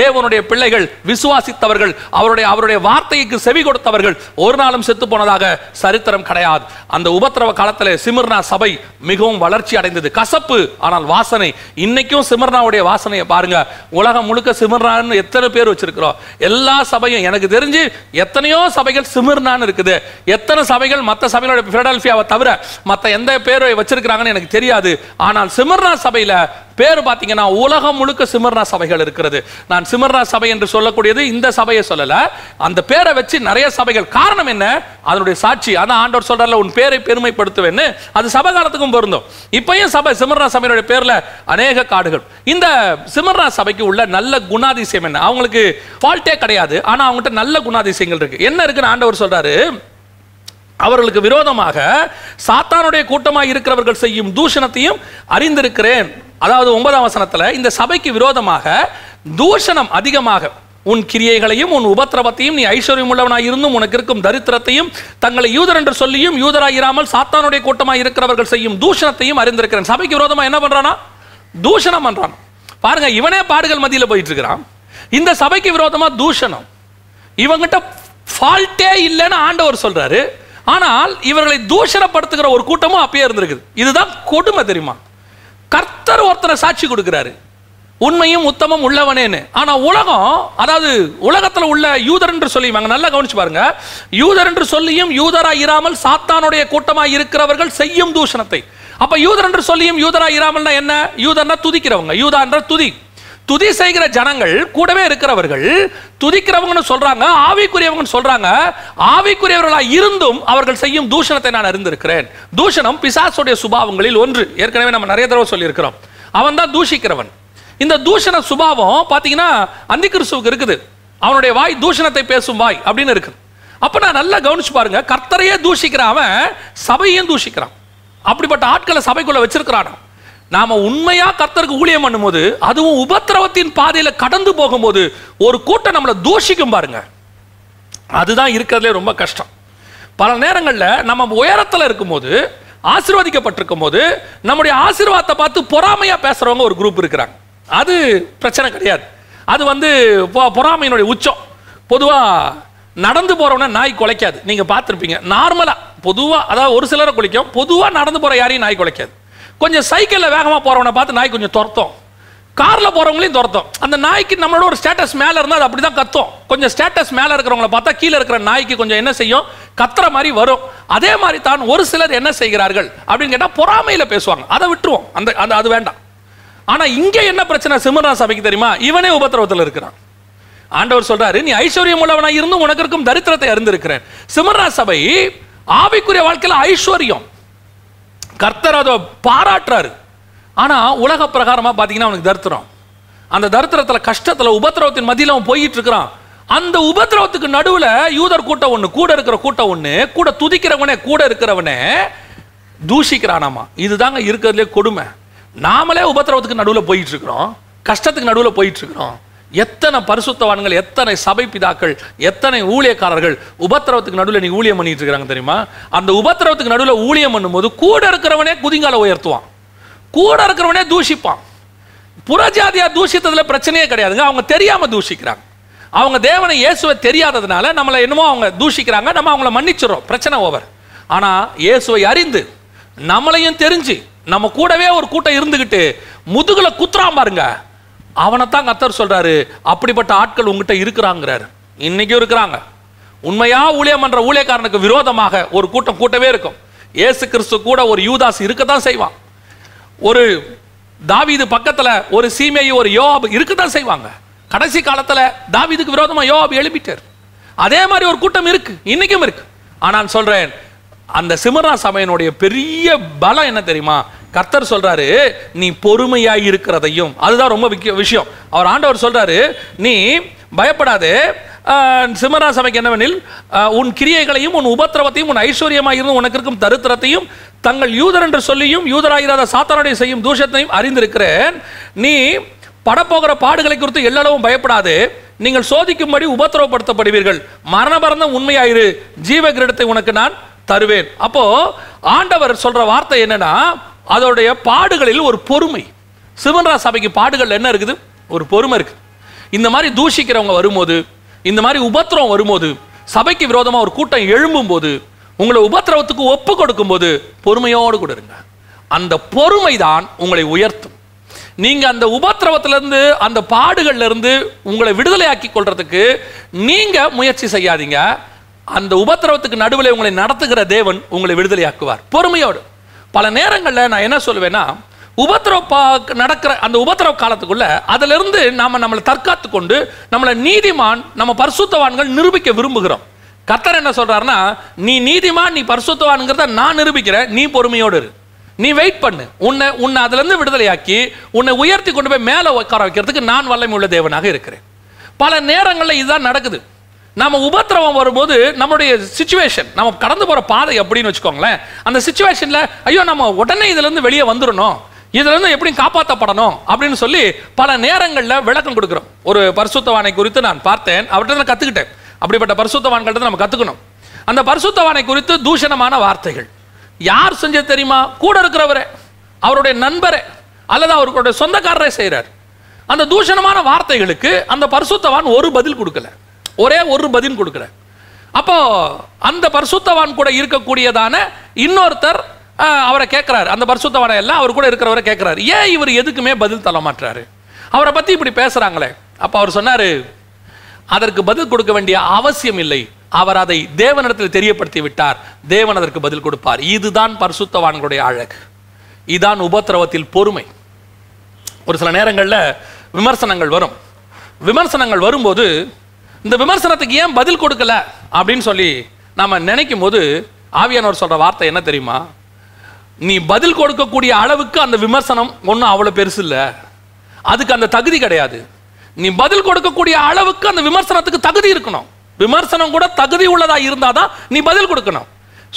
தேவனுடைய பிள்ளைகள், விசுவாசித்தவர்கள், அவருடைய வார்த்தைக்கு செவி கொடுத்தவர்கள் ஒரு நாளும் செத்து போனதாக சரித்திரம் கிடையாது. அந்த உபத்திரவ காலத்தில் சிமிர்னா சபை மிகவும் வளர்ச்சி அடைந்தது. கசப்பு ஆனால் வாசனை. இன்னைக்கும் சிமிர்னாவுடைய வாசனையை பாருங்க. உலகம் முழுக்க சிமிர்னான்னு எத்தனை பேர் வச்சிருக்கிறோம். எல்லா சபையும் எனக்கு தெரிஞ்சு எத்தனையோ சபைகள் சிமிர்னான்னு இருக்குது. எத்தனை சபைகள் மற்ற சபையோட பிலடெல்பியாவை தவிர மற்ற எந்த பேரை வச்சிருக்கிறாங்கன்னு எனக்கு தெரியாது. ஆனால் சிமிர்னா சபையில பேர் பார்த்தீங்கன்னா உலகம் முழுக்க சிமிர்னா சபைகள் இருக்கிறது. நான் சிமிர்னா சபை என்று சொல்லக்கூடியது இந்த சபையை சொல்லல, அந்த பேரை வச்சு நிறைய சபைகள். காரணம் என்ன? அதனுடைய சாட்சி. அதான் ஆண்டவர் சொல்றாரு, உன் பேரை பெருமைப்படுத்துவேன்னு. அது சபை காலத்துக்கும் பொருந்தும். இப்பயும் சபை சிமிர்னா சபையினுடைய பேர்ல அநேக காடுகள். இந்த சிமிர்னா சபைக்கு உள்ள நல்ல குணாதிசயம் என்ன? அவங்களுக்கு ஃபால்ட்டே கிடையாது, ஆனா அவங்ககிட்ட நல்ல குணாதிசயங்கள் இருக்கு. என்ன இருக்குன்னு ஆண்டவர் சொல்றாரு, அவர்களுக்கு விரோதமாக சாத்தானுடைய கூட்டமாக இருக்கிறவர்கள் செய்யும் தூஷணத்தையும் அறிந்திருக்கிறேன். அதாவது 9ஆம் வசனத்தில் இந்த சபைக்கு விரோதமாக தூஷணம் அதிகமாக, உன் கிரியைகளையும் உன் உபத்திரவத்தையும், நீ ஐஸ்வர்யம் உள்ளவனாய் இருந்தும் உனக்கு இருக்கும் தரித்திரத்தையும், தங்களை யூதர் என்று சொல்லியும் யூதராயிராமல் சாத்தானுடைய கூட்டமாக இருக்கிறவர்கள் செய்யும் தூஷணத்தையும் அறிந்திருக்கிறேன். சபைக்கு விரோதமாக என்ன பண்றானா? தூஷணம் பண்றான். பாருங்க, இவனே பாடுகள் மத்தியில் போயிட்டு இருக்கிறான். இந்த சபைக்கு விரோதமாக தூஷணம். இவங்கிட்ட ஃபால்ட்டே இல்லைன்னு ஆண்டவர் சொல்றாரு, ஆனால் இவர்களை தூஷணப்படுத்துகிற ஒரு கூட்டமும் அப்பயே இருந்திருக்குது. இதுதான் கொடுமை தெரியுமா? கர்த்தர் ஒருத்தனை சாட்சி கொடுக்கிறாரு, உண்மையும் உத்தமம் உள்ளவனேன்னு. ஆனால் உலகம், அதாவது உலகத்தில் உள்ள யூதர் என்று சொல்லிவாங்க, நல்லா கவனிச்சு பாருங்க, யூதர் என்று சொல்லியும் யூதராக இராமல் சாத்தானுடைய கூட்டமாக இருக்கிறவர்கள் செய்யும் தூஷணத்தை. அப்போ யூதர் என்று சொல்லியும் யூதராக இராமல்னா என்ன? யூதர்னா துதிக்கிறவங்க, யூதா என்ற துதி, துதி செய்கிற ஜனங்கள் கூடவே இருக்கிறவர்கள். துதிக்கிறவங்கன்னு சொல்றாங்க, ஆவிக்குரியவங்கன்னு சொல்றாங்க. ஆவிக்குரியவர்களாக இருந்தும் அவர்கள் செய்யும் தூஷணத்தை நான் அறிந்திருக்கிறேன். தூஷணம் பிசாசுடைய சுபாவங்களில் ஒன்று. ஏற்கனவே நம்ம நிறைய தடவை சொல்லியிருக்கிறோம், அவன் தான் தூஷிக்கிறவன். இந்த தூஷண சுபாவம் பார்த்தீங்கன்னா ஆண்டிகிறிஸ்துவுக்கு இருக்குது. அவனுடைய வாய் தூஷணத்தை பேசும் வாய் அப்படின்னு இருக்குது. அப்போ நான் நல்லா கவனிச்சு பாருங்க, கர்த்தரையே தூஷிக்கிறான், அவன் சபையையும் தூஷிக்கிறான். அப்படிப்பட்ட ஆட்களை சபைக்குள்ள வச்சிருக்கிறான். நாம உண்மையா கர்த்தருக்கு ஊழியம் பண்ணும்போது, அதுவும் உபத்திரவத்தின் பாதையில கடந்து போகும்போது, ஒரு கூட்டம் நம்மளை தூஷிக்கும் பாருங்க. அதுதான் இருக்கிறதுலே ரொம்ப கஷ்டம். பல நேரங்களில் நம்ம உயரத்தில் இருக்கும்போது, ஆசீர்வதிக்கப்பட்டிருக்கும் போது, நம்முடைய ஆசீர்வாதத்தை பார்த்து பொறாமையா பேசுறவங்க ஒரு குரூப் இருக்கிறாங்க. அது பிரச்சனை கிடையாது, அது வந்து பொறாமையினுடைய உச்சம். பொதுவாக நடந்து போறவன நாய் குலைக்காது. நீங்க பார்த்துருப்பீங்க, நார்மலா பொதுவாக, அதாவது ஒரு சிலரை குலைக்கும், பொதுவாக நடந்து போற யாரையும் நாய் குலைக்காது. கொஞ்சம் சைக்கிளில் வேகமாக போகிறவனை பார்த்து நாய் கொஞ்சம் துரத்தும், காரில் போகிறவங்களையும் துரத்தும். அந்த நாய்க்கு நம்மளோட ஒரு ஸ்டேட்டஸ் மேலே இருந்தால் அது அப்படி தான் கத்தும். கொஞ்சம் ஸ்டேட்டஸ் மேலே இருக்கிறவங்களை பார்த்தா கீழே இருக்கிற நாய்க்கு கொஞ்சம் என்ன செய்யும், கத்துற மாதிரி வரும். அதே மாதிரி தான் ஒரு சிலர் என்ன செய்கிறார்கள் அப்படின்னு கேட்டால் பொறாமையில் பேசுவாங்க. அதை விட்டுருவோம், அந்த அது வேண்டாம். ஆனால் இங்கே என்ன பிரச்சனை சிமிர்னா சபைக்கு தெரியுமா? இவனே உபத்திரவத்தில் இருக்கிறான். ஆண்டவர் சொல்கிறாரு, நீ ஐஸ்வர்யம் உள்ளவனாக இருந்தும் உனக்கு இருக்கும் தரித்திரத்தை அறிந்திருக்கிறேன். சிமிர்னா சபை ஆவிக்குரிய வாழ்க்கையில் ஐஸ்வர்யம், கர்த்தர் அதை பாராட்டுறாரு. ஆனால் உலக பிரகாரமாக பார்த்தீங்கன்னா அவனுக்கு தரித்திரம். அந்த தரித்திரத்தில், கஷ்டத்தில், உபத்திரவத்தின் மத்தியில் அவன் போயிட்டு இருக்கிறான். அந்த உபத்திரவத்துக்கு நடுவில் யூதர் கூட்டம் ஒன்று, கூட இருக்கிற கூட்டம் ஒன்று, கூட துதிக்கிறவனே கூட இருக்கிறவனே தூஷிக்கிறானாமா. இதுதாங்க இருக்கிறதுலே கொடுமை. நாமளே உபத்திரவத்துக்கு நடுவில் போயிட்டு இருக்கிறோம், கஷ்டத்துக்கு நடுவில் போயிட்டு இருக்கிறோம். எத்தனை பரிசுத்தவான்கள், எத்தனை சபை பிதாக்கள், எத்தனை ஊழியக்காரர்கள் உபத்திரவத்துக்கு நடுவில் நீ ஊழியம் பண்ணிட்டு இருக்கிறாங்க தெரியுமா? அந்த உபத்திரவத்துக்கு நடுவில் ஊழியம் பண்ணும்போது கூட இருக்கிறவனே குதிங்கால உயர்த்துவான், கூட இருக்கிறவனே தூஷிப்பான். புறஜாதியா தூஷித்ததுல பிரச்சனையே கிடையாதுங்க. அவங்க தெரியாம தூஷிக்கிறாங்க. அவங்க தேவனை இயேசுவை தெரியாததுனால நம்மளை என்னமோ அவங்க தூஷிக்கிறாங்க, நம்ம அவங்கள மன்னிச்சிடறோம், பிரச்சனை ஓவர். ஆனா இயேசுவை அறிந்து நம்மளையும் தெரிஞ்சு நம்ம கூடவே ஒரு கூட்டம் இருந்துகிட்டு முதுகுல குத்துறான் பாருங்க, அவனைத்தான் கர்த்தர் சொல்றாரு, அப்படிப்பட்ட ஆட்கள் உங்ககிட்ட இருக்கிறாங்கிறாரு. இன்னைக்கும் இருக்கிறாங்க. உண்மையா ஊழியம் பண்ற ஊழியக்காரனுக்கு விரோதமாக ஒரு கூட்டம் கூட்டவே இருக்கும். ஏசு கிறிஸ்து கூட ஒரு யூதாஸ் இருக்கத்தான் செய்வான், ஒரு தாவீது பக்கத்துல ஒரு சீமேயி, ஒரு யோவாபு இருக்கத்தான் செய்வாங்க. கடைசி காலத்துல தாவீதுக்கு விரோதமா யோவாபு எழுப்பிட்டார். அதே மாதிரி ஒரு கூட்டம் இருக்கு, இன்னைக்கும் இருக்கு. ஆனால் சொல்றேன், அந்த சிமிர்னா சபையினுடைய பெரிய பலம் என்ன தெரியுமா? கர்த்தர் சொல்றாரு, நீ பொறுமையாய் இருக்கிறதையும், அதுதான் ரொம்ப விஷயம். அவர் ஆண்டவர் சொல்றாரு, நீ பயப்படாதே, சிமிர்னா சபைக்கு என்னவெனில், உன் கிரியைகளையும் உன் உபத்திரவத்தையும் உன் ஐஸ்வர்யமாயிருந்தும் உனக்கு இருக்கும் தரித்திரத்தையும் தங்கள் யூதர் என்று சொல்லியும் யூதராயிராத சாத்தானுடைய செய்யும் தூஷத்தையும் அறிந்திருக்கிறேன். நீ படப்போகிற பாடுகளை குறித்து எல்லளவும் பயப்படாது. நீங்கள் சோதிக்கும்படி உபத்திரவப்படுத்தப்படுவீர்கள். மரணபரந்தம் உண்மையாயிரு, ஜீவ கிரீடத்தை உனக்கு நான் தருவேன். அப்போ ஆண்டவர் சொல்ற வார்த்தை என்னன்னா, அதோடைய பாடுகளில் ஒரு பொறுமை. சிமிர்னா சபைக்கு பாடுகள் என்ன இருக்குது? ஒரு பொறுமை இருக்குது. இந்த மாதிரி தூஷிக்கிறவங்க வரும்போது, இந்த மாதிரி உபத்திரவம் வரும்போது, சபைக்கு விரோதமாக ஒரு கூட்டம் எழும்பும் போது, உங்களை உபத்திரவத்துக்கு ஒப்பு கொடுக்கும் போது பொறுமையோடு கூட இருங்க. அந்த பொறுமை தான் உங்களை உயர்த்தும். நீங்கள் அந்த உபத்திரவத்திலிருந்து, அந்த பாடுகள்லேருந்து உங்களை விடுதலையாக்கி கொள்றதுக்கு நீங்கள் முயற்சி செய்யாதீங்க. அந்த உபத்திரவத்துக்கு நடுவில் உங்களை நடத்துகிற தேவன் உங்களை விடுதலையாக்குவார் பொறுமையோடு. பல நேரங்களில் நான் என்ன சொல்லுவேன்னா, உபத்திரவ நடக்கிற அந்த உபத்திரவ காலத்துக்குள்ள அதிலிருந்து நாம் நம்மளை தற்காத்து கொண்டு நம்மளை நீதிமான், நம்ம பரிசுத்தவான்கள் நிரூபிக்க விரும்புகிறோம். கர்த்தர் என்ன சொல்றாருன்னா, நீ நீதிமான், நீ பரிசுத்தவான்கிறத நான் நிரூபிக்கிறேன், நீ பொறுமையோடு இரு, நீ வெயிட் பண்ணு, உன்னை அதிலிருந்து விடுதலையாக்கி உன்னை உயர்த்தி கொண்டு போய் மேலே உட்கார வைக்கிறதுக்கு நான் வல்லமை உள்ள தேவனாக இருக்கிறேன். பல நேரங்களில் இதுதான் நடக்குது. நம்ம உபத்திரவம் வரும்போது நம்மளுடைய சிச்சுவேஷன், நம்ம கடந்து போகிற பாதை அப்படின்னு வச்சுக்கோங்களேன், அந்த சிச்சுவேஷனில் ஐயோ நம்ம உடனே இதுலேருந்து வெளியே வந்துடணும், இதுலேருந்து எப்படி காப்பாற்றப்படணும் அப்படின்னு சொல்லி பல நேரங்களில் விளக்கம் கொடுக்குறோம். ஒரு பரிசுத்தவானை குறித்து நான் பார்த்தேன், அவர்கிட்ட நான் கற்றுக்கிட்டேன். அப்படிப்பட்ட பரிசுத்தவான்கள்ட்ட நம்ம கற்றுக்கணும். அந்த பரிசுத்தவானை குறித்து தூஷணமான வார்த்தைகள் யார் செஞ்சது தெரியுமா? கூட இருக்கிறவரே, அவருடைய நண்பரே, அல்லது அவருடைய சொந்தக்காரரே செய்கிறார். அந்த தூஷணமான வார்த்தைகளுக்கு அந்த பரிசுத்தவான் ஒரு பதில் கொடுக்கல, ஒரே ஒரு பதில் கொடுக்கல. அப்போ அந்த பரிசுத்தவான் கூட இருக்கக்கூடியதான இன்னொருத்தர் அவரை கேட்குறாரு, அந்த பரிசுத்தவானை எல்லாம் அவர் கூட இருக்கிறவரை கேட்குறாரு, ஏன் இவர் எதுக்குமே பதில் தள்ள மாட்டாரு, அவரை பற்றி இப்படி பேசுகிறாங்களே. அப்போ அவர் சொன்னார், அதற்கு பதில் கொடுக்க வேண்டிய அவசியம் இல்லை, அவர் அதை தேவனிடத்தில் தெரியப்படுத்தி விட்டார், தேவன் அதற்கு பதில் கொடுப்பார். இதுதான் பரிசுத்தவான்களுடைய அழகு, இதுதான் உபத்திரவத்தில் பொறுமை. ஒரு சில நேரங்களில் விமர்சனங்கள் வரும். விமர்சனங்கள் வரும்போது இந்த விமர்சனத்துக்கு ஏன் பதில் கொடுக்கல அப்படின்னு சொல்லி நாம் நினைக்கும் போது ஆவியானவர் சொல்கிற வார்த்தை என்ன தெரியுமா? நீ பதில் கொடுக்கக்கூடிய அளவுக்கு அந்த விமர்சனம் ஒன்றும் அவ்வளோ பெருசு இல்லை, அதுக்கு அந்த தகுதி கிடையாது. நீ பதில் கொடுக்கக்கூடிய அளவுக்கு அந்த விமர்சனத்துக்கு தகுதி இருக்கணும். விமர்சனம் கூட தகுதி உள்ளதாக இருந்தால் தான் நீ பதில் கொடுக்கணும்.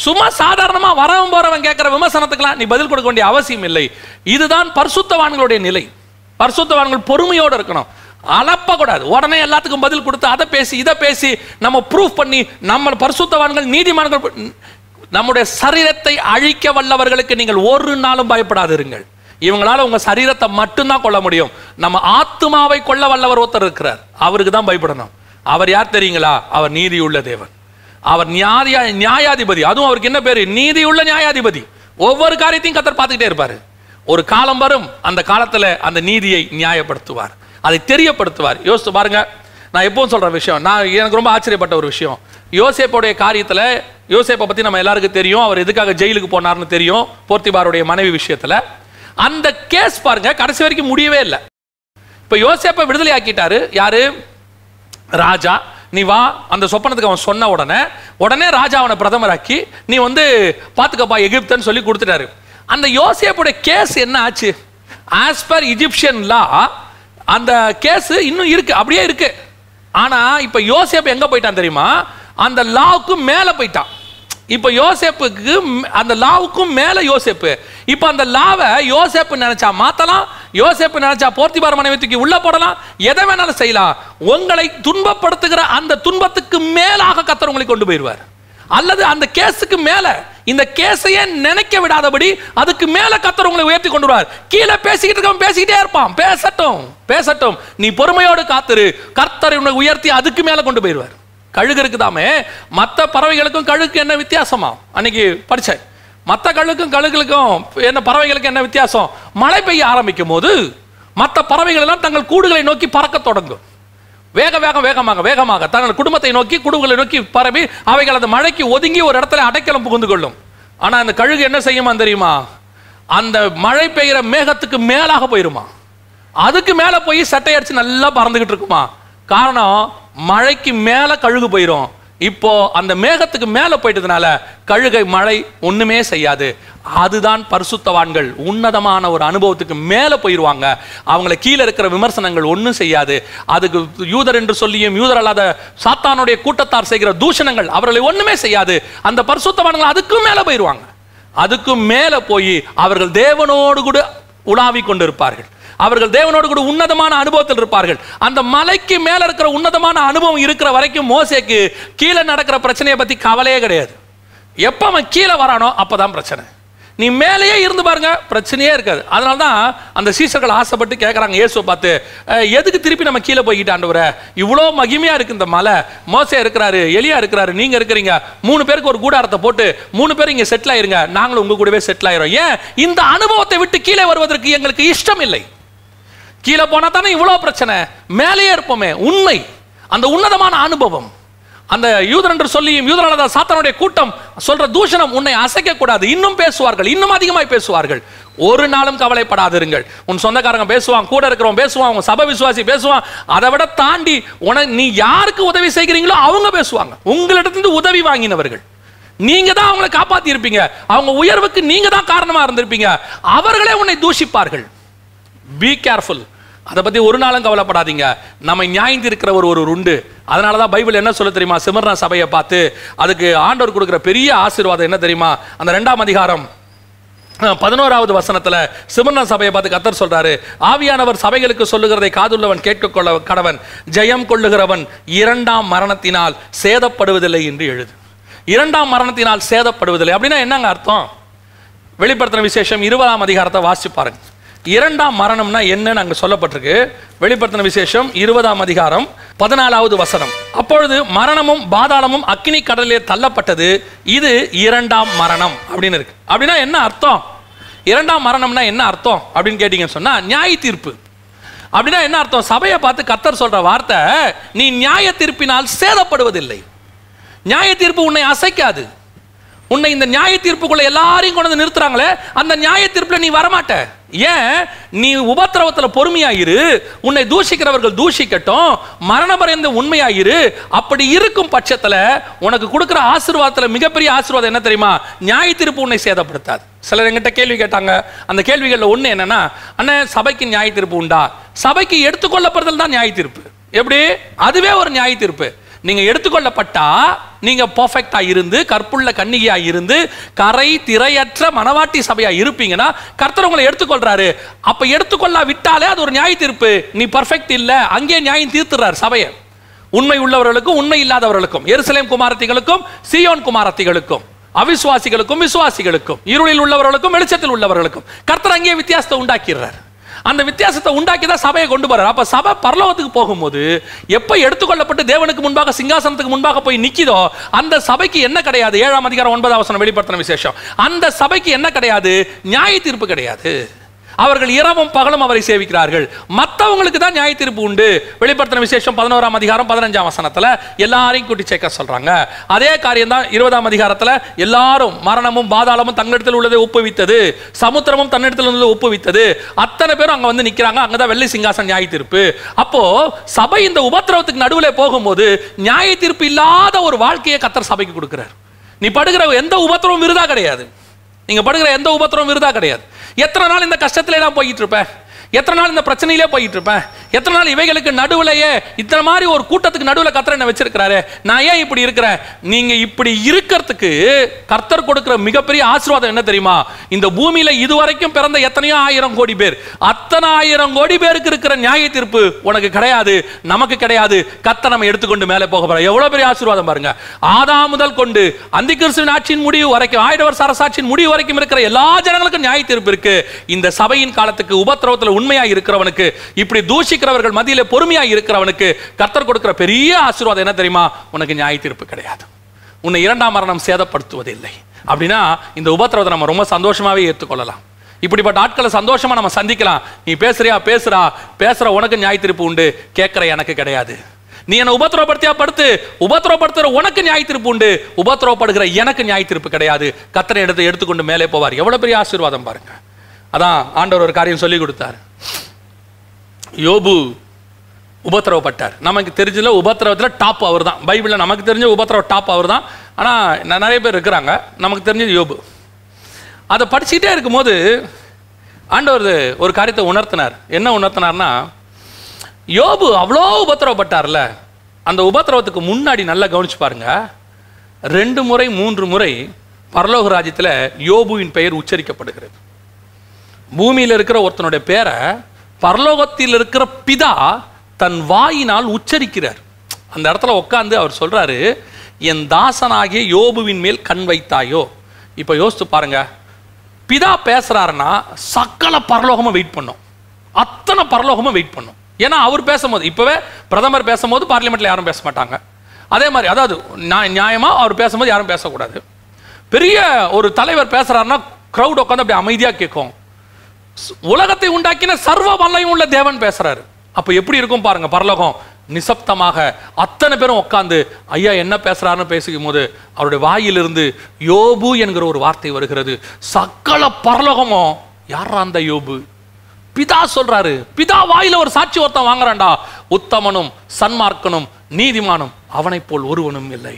சும்மா சாதாரணமாக வரவன் போகிறவன் கேட்குற விமர்சனத்துக்கெல்லாம் நீ பதில் கொடுக்க வேண்டிய அவசியம் இல்லை. இதுதான் பரிசுத்தவான்களுடைய நிலை. பரிசுத்தவான்கள் பொறுமையோடு இருக்கணும், அளப்பக்கூடாது. உடனே எல்லாத்துக்கும் பதில் கொடுத்து அதை பேசி இதை பேசி நம்ம ப்ரூவ் பண்ணி நம்ம பரிசுத்தவான்கள் நீதிமான்கள். நம்முடைய சரீரத்தை அழிக்க வல்லவர்களுக்கு நீங்கள் ஒரு நாளும் பயப்படாதிருங்கள். இவங்களால உங்க சரீரத்தை மட்டும்தான் கொல்ல முடியும். நம்ம ஆத்மாவை கொல்ல வல்லவர் ஒருத்தர் இருக்கிறார், அவருக்கு தான் பயப்படணும். அவர் யார் தெரியுங்களா? அவர் நீதியுள்ள தேவன், அவர் நியாயாதிபதி. அதுவும் அவருக்கு என்ன பேரு? நீதியுள்ள நியாயாதிபதி. ஒவ்வொரு காரியத்தையும் கர்த்தர் பார்த்துக்கிட்டே இருப்பார். ஒரு காலம் வரும், அந்த காலத்துல அந்த நீதியை நியாயப்படுத்துவார், அதை தெரியப்படுத்துவார். யோசித்து பாருங்க, நான் எப்பவும் சொல்ற விஷயம், நான் எனக்கு ரொம்ப ஆச்சரியப்பட்ட ஒரு விஷயம். யோசேப்போடைய காரியத்தில், யோசேப்பை பற்றி நம்ம எல்லாருக்கும் தெரியும், அவர் எதுக்காக ஜெயிலுக்கு போனார்னு தெரியும், போர்த்திபாருடைய மனைவி விஷயத்தில். அந்த கேஸ் பாருங்கள், கடைசி வரைக்கும் முடியவே இல்லை. இப்போ யோசேப்பை விடுதலை ஆக்கிட்டாரு யாரு? ராஜா. நீ வா, அந்த சொப்பனத்துக்கு அவன் சொன்ன உடனே ராஜா அவனை பிரதமராக்கி நீ வந்து பார்த்துக்கப்பா எகிப்துன்னு சொல்லி கொடுத்துட்டாரு. அந்த யோசேப்போடைய கேஸ் என்ன ஆச்சு? ஆஸ் பர் இஜிப்சியன் லா அந்த கேஸு இன்னும் இருக்குது, அப்படியே இருக்குது. ஆனால் இப்போ யோசேப் எங்கே போயிட்டான் தெரியுமா? அந்த லாவுக்கும் மேலே போயிட்டான். இப்போ யோசேப்புக்கு அந்த லாவுக்கும் மேலே யோசேப்பு. இப்போ அந்த லாவை யோசேப்பு நினைச்சா மாற்றலாம், யோசேப்பு நினைச்சா போர்த்திபார் மனைவி தூக்கி உள்ளே போடலாம், எதை வேணாலும் செய்யலாம். உங்களை துன்பப்படுத்துகிற அந்த துன்பத்துக்கு மேலாக கர்த்தர் உங்களை கொண்டு போயிடுவார், அல்லது அந்த கேஸுக்கு மேலே. இந்த கேஸையே நினைக்க விடாதபடி அதுக்கு மேலே கர்த்தர் உங்களை உயர்த்தி கொண்டு வருவார். கீழே பேசிக்கிட்டு இருக்கவன் பேசிக்கிட்டே இருப்பான், பேசட்டும் பேசட்டும், நீ பொறுமையோடு காத்திரு, கர்த்தர் உன்னை உயர்த்தி அதுக்கு மேலே கொண்டு போயிடுவார். கழுகு இருக்குதாமே, மற்ற பறவைகளுக்கும் கழுகுக்கு என்ன வித்தியாசமா? அன்னைக்கு படித்தேன், மற்ற கழுகுக்கும் கழுகுகளுக்கும் என்ன பறவைகளுக்கு என்ன வித்தியாசம்? மழை பெய்ய ஆரம்பிக்கும் போது மற்ற பறவைகள் எல்லாம் தங்கள் கூடுகளை நோக்கி பறக்க தொடங்கும், வேகமாக தங்கள் குடும்பத்தை நோக்கி, குடும்பங்களை நோக்கி பரவி அவைகள் அந்த மழைக்கு ஒதுங்கி ஒரு இடத்துல அடைக்கலம் புகுந்து கொள்ளும். ஆனால் அந்த கழுகு என்ன செய்யுமா தெரியுமா? அந்த மழை பெய்கிற மேகத்துக்கு மேலாக போயிருமா, அதுக்கு மேலே போய் சட்டை அடித்து நல்லா பறந்துக்கிட்டு இருக்குமா. காரணம், மழைக்கு மேலே கழுகு போயிடும். இப்போ அந்த மேகத்துக்கு மேலே போயிட்டதுனால கழுகை மழை ஒன்றுமே செய்யாது. அதுதான் பரிசுத்தவான்கள். உன்னதமான ஒரு அனுபவத்துக்கு மேலே போயிடுவாங்க. அவங்கள கீழே இருக்கிற விமர்சனங்கள் ஒன்றும் செய்யாது. அதுக்கு யூதர் என்று சொல்லியும் யூதர் அல்லாத சாத்தானுடைய கூட்டத்தார் செய்கிற தூஷணங்கள் அவர்களை ஒன்றுமே செய்யாது. அந்த பரிசுத்தவான்கள் அதுக்கும் மேலே போயிடுவாங்க. அதுக்கும் மேலே போய் அவர்கள் தேவனோடு கூட உலாவி கொண்டு இருப்பார்கள். அவர்கள் தேவனோடு கூட உன்னதமான அனுபவத்தில் இருப்பார்கள். அந்த மலைக்கு மேலே இருக்கிற உன்னதமான அனுபவம் இருக்கிற வரைக்கும் மோசேக்கு கீழே நடக்கிற பிரச்சனையை பற்றி கவலையே கிடையாது. எப்போ அவன் கீழே வரானோ அப்போ தான் பிரச்சனை. நீ மேலேயே இருந்து பாருங்க, பிரச்சனையே இருக்காது. அதனால தான் அந்த சீசர்கள் ஆசைப்பட்டு கேட்குறாங்க இயேசுவை பார்த்து, எதுக்கு திருப்பி நம்ம கீழே போய்கிட்டாண்டவரை, இவ்வளோ மகிமையாக இருக்குது இந்த மலை, மோசே இருக்கிறாரு, எலியா இருக்கிறாரு, நீங்கள் இருக்கிறீங்க, 3 பேருக்கு ஒரு கூடாரத்தை போட்டு 3 பேர் இங்கே செட்டில் ஆயிருங்க, நாங்களும் உங்கள் கூடவே செட்டில் ஆயிரும். ஏன் இந்த அனுபவத்தை விட்டு கீழே வருவதற்கு எங்களுக்கு இஷ்டம் இல்லை. கீழே போனால் தானே இவ்வளோ பிரச்சனை, மேலேயே இருப்போமே. உண்மை அந்த உன்னதமான அனுபவம், அந்த யூதர் என்று சொல்லியும் யூதரான சாத்தானுடைய கூட்டம் சொல்ற தூஷணம் உன்னை அசைக்கக்கூடாது. இன்னும் பேசுவார்கள், இன்னும் அதிகமாய் பேசுவார்கள். ஒரு நாளும் கவலைப்படாதிருங்கள். உன் சொந்தக்காரங்க பேசுவான், கூட இருக்கிறவன் பேசுவான், உன் சபை விசுவாசி பேசுவான். அதை விட தாண்டி நீ யாருக்கு உதவி செய்கிறீங்களோ அவங்க பேசுவாங்க. உங்களிடத்திலிருந்து உதவி வாங்கினவர்கள் நீங்க தான், அவங்களை காப்பாத்தி இருப்பீங்க, அவங்க உயர்வுக்கு நீங்க தான் காரணமா இருந்திருப்பீங்க. அவர்களே உன்னை தூஷிப்பார்கள். Be careful. அதை பற்றி ஒரு நாளும் கவலைப்படாதீங்க. நம்ம நியாயந்து இருக்கிறவர் ஒரு உண்டு. அதனால தான் பைபிள் என்ன சொல்ல தெரியுமா, சிமிர்னா சபையை பார்த்து அதுக்கு ஆண்டவர் கொடுக்குற பெரிய ஆசீர்வாதம் என்ன தெரியுமா, அந்த 2ஆம் அதிகாரம் 11வது வசனத்தில் சிமிர்னா சபையை பார்த்து கர்த்தர் சொல்றாரு, ஆவியானவர் சபைகளுக்கு சொல்லுகிறதை காதுள்ளவன் கேட்டுக்கொள்ள கடவன், ஜெயம் கொள்ளுகிறவன் 2ஆம் மரணத்தினால் சேதப்படுவதில்லை என்று எழுது. 2ஆம் மரணத்தினால் சேதப்படுவதில்லை அப்படின்னா என்னங்க அர்த்தம்? வெளிப்படுத்தின விசேஷம் 20ஆம் அதிகாரத்தை வாசிச்சு பாருங்க. 2ஆம் மரணம்னா என்னன்னு அங்கே சொல்லப்பட்டிருக்கு. வெளிப்படுத்தின விசேஷம் 20ஆம் அதிகாரம் 14வது வசனம். அப்பொழுது மரணமும் பாதாளமும் அக்கினி கடலிலே தள்ளப்பட்டது, இது 2ஆம் மரணம் அப்படின்னு இருக்கு. அப்படின்னா என்ன அர்த்தம்? 2ஆம் மரணம்னா என்ன அர்த்தம் அப்படின்னு கேட்டீங்கன்னு சொன்னா நியாய தீர்ப்பு. அப்படின்னா என்ன அர்த்தம்? சபையை பார்த்து கர்த்தர் சொல்ற வார்த்தை, நீ நியாய தீர்ப்பினால் சேதப்படுவதில்லை. நியாய தீர்ப்பு உன்னை அசைக்காது. உன்னை இந்த நியாய தீர்ப்புக்குள்ள எல்லாரையும் கொண்டு வந்து நிறுத்துறாங்களே, அந்த நியாய தீர்ப்பில் நீ வரமாட்ட. ஏன்? நீ உபத்திரவத்தில் பொறுமையாயிரு, உன்னை தூஷிக்கிறவர்கள் தூஷிக்கட்டும், மரணபரியந்த உண்மையாயிரு. அப்படி இருக்கும் பட்சத்தில் உனக்கு கொடுக்குற ஆசீர்வாதத்தில் மிகப்பெரிய ஆசீர்வாதம் என்ன தெரியுமா, நியாய தீர்ப்பு உன்னை சேதப்படுத்தாது. சிலர் எங்கிட்ட கேள்வி கேட்டாங்க. அந்த கேள்விகளில் ஒன்று என்னன்னா, அண்ணா சபைக்கு நியாய தீர்ப்பு உண்டா? சபைக்கு எடுத்துக்கொள்ளப்படுதல் தான் நியாய தீர்ப்பு. எப்படி? அதுவே ஒரு நியாய தீர்ப்பு. நீங்கள் எடுத்துக்கொள்ளப்பட்டா நீங்கள் பர்ஃபெக்டாக இருந்து கற்புள்ள கன்னிகையாக இருந்து கரை திரையற்ற மனவாட்டி சபையாக இருப்பீங்கன்னா கர்த்தர் உங்களை எடுத்துக்கொள்கிறாரு. அப்போ எடுத்துக்கொள்ளா விட்டாலே அது ஒரு நியாய தீர்ப்பு. நீ பர்ஃபெக்ட் இல்லை, அங்கேயே நியாயம் தீர்த்துறாரு சபையை. உண்மை உள்ளவர்களுக்கும் உண்மை இல்லாதவர்களுக்கும், எருசலேம் குமாரத்திகளுக்கும் சியோன் குமாரத்திகளுக்கும், அவிசுவாசிகளுக்கும் விசுவாசிகளுக்கும், இருளில் உள்ளவர்களுக்கும் வெளிச்சத்தில் உள்ளவர்களுக்கும் கர்த்தர் அங்கேயே வித்தியாசத்தை உண்டாக்கிடுறாரு. அந்த வித்தியாசத்தை உண்டாக்கி தான் சபையை கொண்டு போறாரு. அப்ப சபை பரலோகத்துக்கு போகும்போது எப்ப எடுத்துக்கொள்ளப்பட்டு தேவனுக்கு முன்பாக சிங்காசனத்துக்கு முன்பாக போய் நிக்கிதோ அந்த சபைக்கு என்ன கிடையாது? 7ஆம் அதிகாரம் 9ஆம் வசனம் வெளிப்படுத்தின விசேஷம். அந்த சபைக்கு என்ன கிடையாது? நியாய தீர்ப்பு கிடையாது. அவர்கள் இரவும் பகலும் அவரை சேவிக்கிறார்கள். மற்றவங்களுக்கு தான் நியாய தீர்ப்பு உண்டு. வெளிப்படுத்தின விசேஷம் 11ஆம் அதிகாரம் 15ஆம் வசனத்தில் எல்லாரையும் கூட்டி சேர்க்க சொல்றாங்க. அதே காரியம் தான் 20ஆம் அதிகாரத்தில் எல்லாரும், மரணமும் பாதாளமும் தன்னிடத்தில் உள்ளதை ஒப்புவித்தது, சமுத்திரமும் தன்னிடத்தில் உள்ளதை ஒப்புவித்தது, அத்தனை பேரும் அங்கே வந்து நிற்கிறாங்க. அங்கதான் வெள்ளி சிங்காசன நியாய தீர்ப்பு. அப்போ சபை இந்த உபத்திரவத்துக்கு நடுவில் போகும்போது நியாய தீர்ப்பு இல்லாத ஒரு வாழ்க்கையை கர்த்தர் சபைக்கு கொடுக்கிறார். நீ படுகிற எந்த உபத்திரவும் விருதா கிடையாது. நீங்க படுகிற எந்த உபத்திரவும் விருதா கிடையாது. எத்தனை நாள் இந்த கஷ்டத்திலே நான் போயிட்டு இருப்பேன், எத்தனை நாள் இந்த பிரச்சனையிலே போயிட்டு இருப்பேன், எத்தனை நாள் இவைகளுக்கு நடுவுலையே இத்தனை மாதிரி ஒரு கூட்டத்துக்கு நடுவில் கர்த்தர் என்ன வச்சிருக்கிறாரு, நான் ஏன் இப்படி இருக்கிறேன்? நீங்க இப்படி இருக்கிறதுக்கு கர்த்தர் கொடுக்கிற மிகப்பெரிய ஆசீர்வாதம் என்ன தெரியுமா, இந்த பூமியில இதுவரைக்கும் பிறந்த எத்தனையோ 1000 கோடி பேர், அத்தனை 1000 கோடி பேருக்கு இருக்கிற நியாய தீர்ப்பு உனக்கு கிடையாது, நமக்கு கிடையாது. கர்த்தர் நம்ம எடுத்துக்கொண்டு மேலே போக போறோம். எவ்வளவு பெரிய ஆசீர்வாதம் பாருங்க. ஆதாம் முதல் கொண்டு அந்திகிறிஸ்துவின் ஆட்சியின் முடிவு வரைக்கும், ஆயிரவர் சரசாட்சியின் முடிவு வரைக்கும் இருக்கிற எல்லா ஜனங்களுக்கும் நியாய தீர்ப்பு இருக்கு. இந்த சபையின் காலத்துக்கு உபத்திரவத்தில் உண்மையாக இருக்கிறவனுக்கு, இப்படி தூஷிக்கிறவர்கள் மத்தியிலே பொறுமையாக இருக்கிறவனுக்கு கர்த்தர் கொடுக்கிற பெரிய ஆசீர்வாதம் என்ன தெரியுமா, உனக்கு நியாய தீர்ப்பு கிடையாது, உன்னை 2ஆம் மரணம் சேதப்படுத்துவதில்லை. அப்படின்னா இந்த உபத்திரவத்தை நம்ம ரொம்ப சந்தோஷமாவே ஏற்றுக்கொள்ளலாம். இப்படிப்பட்ட ஆட்களை சந்தோஷமா நம்ம சந்திக்கலாம். நீ பேசுறியா? பேசுற உனக்கு நியாய தீர்ப்பு உண்டு, கேட்கிற எனக்கு கிடையாது. நீ என்ன உபத்திரப்படுத்தியா? படுத்து உபத்திரப்படுத்துற உனக்கு நியாய தீர்ப்பு உண்டு, உபத்திரப்படுகிற எனக்கு நியாய தீர்ப்பு கிடையாது. கர்த்தரை எடுத்துக்கொண்டு மேலே போவார். எவ்வளவு பெரிய ஆசீர்வாதம் பாருங்க. அதான் ஆண்டவர் ஒரு காரியம் சொல்லி கொடுத்தார். யோபு உபத்திரவப்பட்டார். நமக்கு தெரிஞ்சதில் உபத்திரவத்தில் டாப் அவர் தான். பைபிளில் நமக்கு தெரிஞ்ச உபத்திரவ டாப் அவர் தான். ஆனால் நிறைய பேர் இருக்கிறாங்க. நமக்கு தெரிஞ்சது யோபு. அதை படிச்சுக்கிட்டே இருக்கும்போது ஆண்டவர் ஒரு காரியத்தை உணர்த்தினார். என்ன உணர்த்தினார்னா, யோபு அவ்வளோ உபத்திரவப்பட்டார்ல, அந்த உபத்திரவத்துக்கு முன்னாடி நல்லா கவனிச்சு பாருங்க, 2 முறை 3 முறை பரலோக ராஜ்யத்தில் யோபுவின் பெயர் உச்சரிக்கப்படுகிறது. பூமியில் இருக்கிற ஒருத்தனுடைய பேரை பரலோகத்தில் இருக்கிற பிதா தன் வாயினால் உச்சரிக்கிறார். அந்த இடத்துல உட்காந்து அவர் சொல்றாரு, என் தாசனாகிய யோபுவின் மேல் கண் வைத்தாயோ. இப்போ யோசித்து பாருங்க, பிதா பேசுறாருன்னா சக்கல பரலோகமும் வெயிட் பண்ணும், அத்தனை பரலோகமும் வெயிட் பண்ணும். ஏன்னா அவர் பேசும்போது, இப்போவே பிரதமர் பேசும்போது பார்லிமெண்ட்டில் யாரும் பேச மாட்டாங்க. அதே மாதிரி, அதாவது நியாயமாக அவர் பேசும்போது யாரும் பேசக்கூடாது. பெரிய ஒரு தலைவர் பேசுகிறாருன்னா க்ரௌட் உட்காந்து அப்படி அமைதியாக கேட்கும். உலகத்தை உண்டாக்கின சர்வ வல்லையும் உள்ள தேவன் பேசுகிறாரு. அப்போ எப்படி இருக்கும் பாருங்க, பரலோகம் நிசப்தமாக அத்தனை பேரும் உட்காந்து ஐயா என்ன பேசுகிறாருன்னு பேசிக்கும் போது அவருடைய வாயிலிருந்து யோபு என்கிற ஒரு வார்த்தை வருகிறது. சக்கல பரலோகமோ, யாரா அந்த யோபு? பிதா சொல்றாரு. பிதா வாயில ஒரு சாட்சி ஒருத்தன் வாங்குறான்டா, உத்தமனும் சன்மார்க்கனும் நீதிமானும் அவனை போல் ஒருவனும் இல்லை,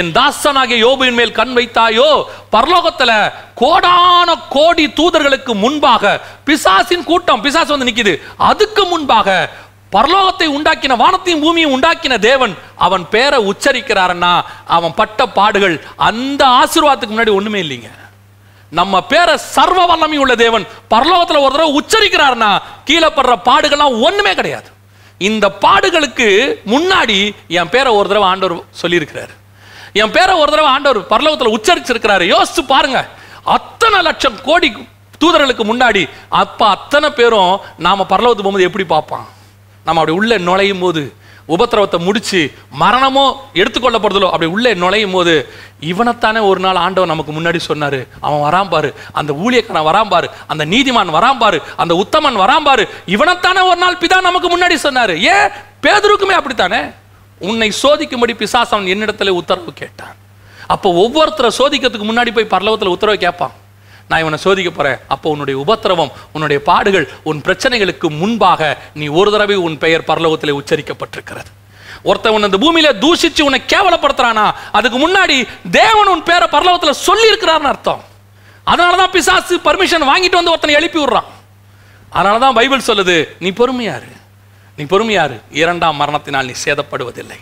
என் தாசனாகிய யோபுவின் மேல் கண் வைத்தாயோ. பரலோகத்துல கோடான கோடி தூதர்களுக்கு முன்பாக பிசாசின் கூட்டம், பிசாசு நிக்குது, அதுக்கு முன்பாக பரலோகத்தை உண்டாக்கின வானத்தையும் பூமியும் உண்டாக்கின தேவன் அவன் பேரை உச்சரிக்கிறாருன்னா அவன் பட்ட பாடுகள் அந்த ஆசீர்வாதத்துக்கு முன்னாடி ஒண்ணுமே இல்லைங்க. நம்ம பேரை சர்வ வல்லமை உள்ள தேவன் பரலோகத்தில் ஒரு தடவை உச்சரிக்கிறார்னா கீழே படுற பாடுகள்லாம் ஒன்றுமே கிடையாது. இந்த பாடுகளுக்கு முன்னாடி என் பேரை ஒரு தடவை ஆண்டவர் சொல்லியிருக்கிறாரு, என் பேரை ஒரு தடவை ஆண்டவர் பரலோகத்தில் உச்சரிச்சிருக்கிறாரு. யோசிச்சு பாருங்க, அத்தனை லட்சம் கோடி தூதர்களுக்கு முன்னாடி. அப்போ அத்தனை பேரும் நாம் பரலோகத்துக்கு போகும்போது எப்படி பார்ப்பான்? நம்ம அப்படி உள்ளே நுழையும் போது, உபத்திரவத்தை முடிச்சு மரணமோ எடுத்துக்கொள்ளப்படுதலோ, அப்படி உள்ளே நுழையும் போது இவனைத்தானே ஒரு நாள் ஆண்டவன் நமக்கு முன்னாடி சொன்னார், அவன் வராம்பாரு, அந்த ஊழியக்காரன் வராம்பாரு, அந்த நீதிமான் வராம்பாரு, அந்த உத்தமன் வராம்பாரு, இவனைத்தானே ஒரு நாள் பிதா நமக்கு முன்னாடி சொன்னார். ஏன் பேதுருக்குமே அப்படித்தானே, உன்னை சோதிக்கும்படி பிசாசவன் என்னிடத்துல உத்தரவு கேட்டான். அப்போ ஒவ்வொருத்தரை சோதிக்கிறதுக்கு முன்னாடி போய் பரலோகத்தில் உத்தரவு கேட்பான், நான் இவனை சோதிக்க போகிறேன். அப்போ உன்னுடைய உபத்திரவம், உன்னுடைய பாடுகள், உன் பிரச்சனைகளுக்கு முன்பாக நீ ஒரு தடவை உன் பெயர் பரலோகத்திலே உச்சரிக்கப்பட்டிருக்கிறது. ஒருத்தன் உன் அந்த பூமியில தூஷிச்சு உன்னை கேவலப்படுத்துறானா, அதுக்கு முன்னாடி தேவன் உன் பேரை பரலோகத்தில் சொல்லியிருக்கிறார்னு அர்த்தம். அதனால தான் பிசாசு பர்மிஷன் வாங்கிட்டு வந்து ஒருத்தனை எழுப்பி விடுறான். அதனால தான் பைபிள் சொல்லுது, நீ பொறுமையாரு, நீ பொறுமையாரு, 2ஆம் மரணத்தினால் நீ சேதப்படுவதில்லை.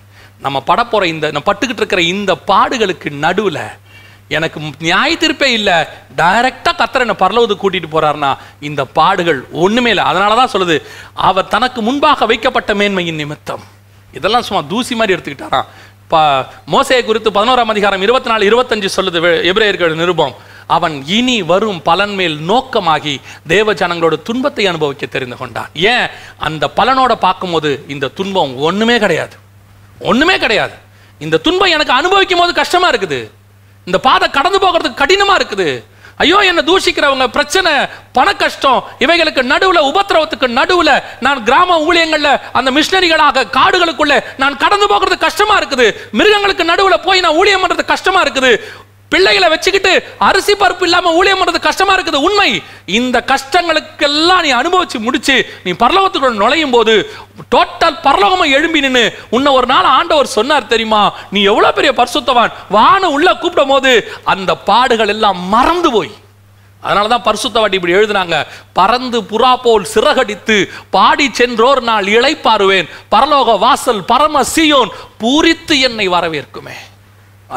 நம்ம படப்போற நம்ம பட்டுக்கிட்டு இருக்கிற இந்த பாடுகளுக்கு நடுவில் எனக்கு நியாய தீர்ப்பே இல்லை, டைரக்டாக கர்த்தர் என்னை பரலோகத்துக்கு கூட்டிகிட்டு போகிறாருன்னா இந்த பாடுகள் ஒன்றுமே இல்லை. அதனால தான் சொல்லுது, அவர் தனக்கு முன்பாக வைக்கப்பட்ட மேன்மையின் நிமித்தம். இதெல்லாம் சும்மா தூசி மாதிரி எடுத்துக்கிட்டாராம். மோசே குறித்து 11ஆம் அதிகாரம் 24-25 சொல்லுது எபிரேயர்கள் நிருபம், அவன் இனி வரும் பலன் மேல் நோக்கமாகி தேவ ஜனங்களோட துன்பத்தை அனுபவிக்க தெரிந்து கொண்டான். ஏன்? அந்த பலனோட பார்க்கும்போது இந்த துன்பம் ஒன்றுமே கிடையாது, ஒன்றுமே கிடையாது. இந்த துன்பம் எனக்கு அனுபவிக்கும் போது கஷ்டமாக இருக்குது, இந்த பாதை கடந்து போகிறதுக்கு கடினமா இருக்குது, ஐயோ என்ன தூஷிக்கிறவங்க, பிரச்சனை, பண கஷ்டம், இவைகளுக்கு நடுவில், உபத்திரவத்துக்கு நடுவில் நான் கிராம ஊழியங்கள்ல அந்த மிஷினரிகளாக காடுகளுக்குள்ள நான் கடந்து போகிறது கஷ்டமா இருக்குது, மிருகங்களுக்கு நடுவில் போய் நான் ஊழியம் பண்றது கஷ்டமா இருக்குது, பிள்ளைகளை வச்சுக்கிட்டு அரிசி பருப்பு இல்லாம ஊழியம் பண்றது கஷ்டமா இருக்குது. உண்மை, இந்த கஷ்டங்களுக்கெல்லாம் நீ அனுபவிச்சு முடிச்சு நீ பரலோகத்துக்குள்ள நுழையும் போது டோட்டல் பரலோகமா எழும்பி நின்று உன்னை ஒரு நாள் ஆண்டவர் சொன்னார் தெரியுமா, நீ எவ்வளவு பெரிய பரிசுத்தவான், வான உள்ள கூப்பிடும் போது அந்த பாடுகள் எல்லாம் மறந்து போய். அதனாலதான் பரிசுத்தவாட்டி இப்படி எழுதுனாங்க, பறந்து புறா போல் சிறகடித்து பாடி சென்றோர் நாள் இளைப்பாருவேன், பரலோக வாசல் பரம சியோன் பூரித்து என்னை வரவேற்குமே.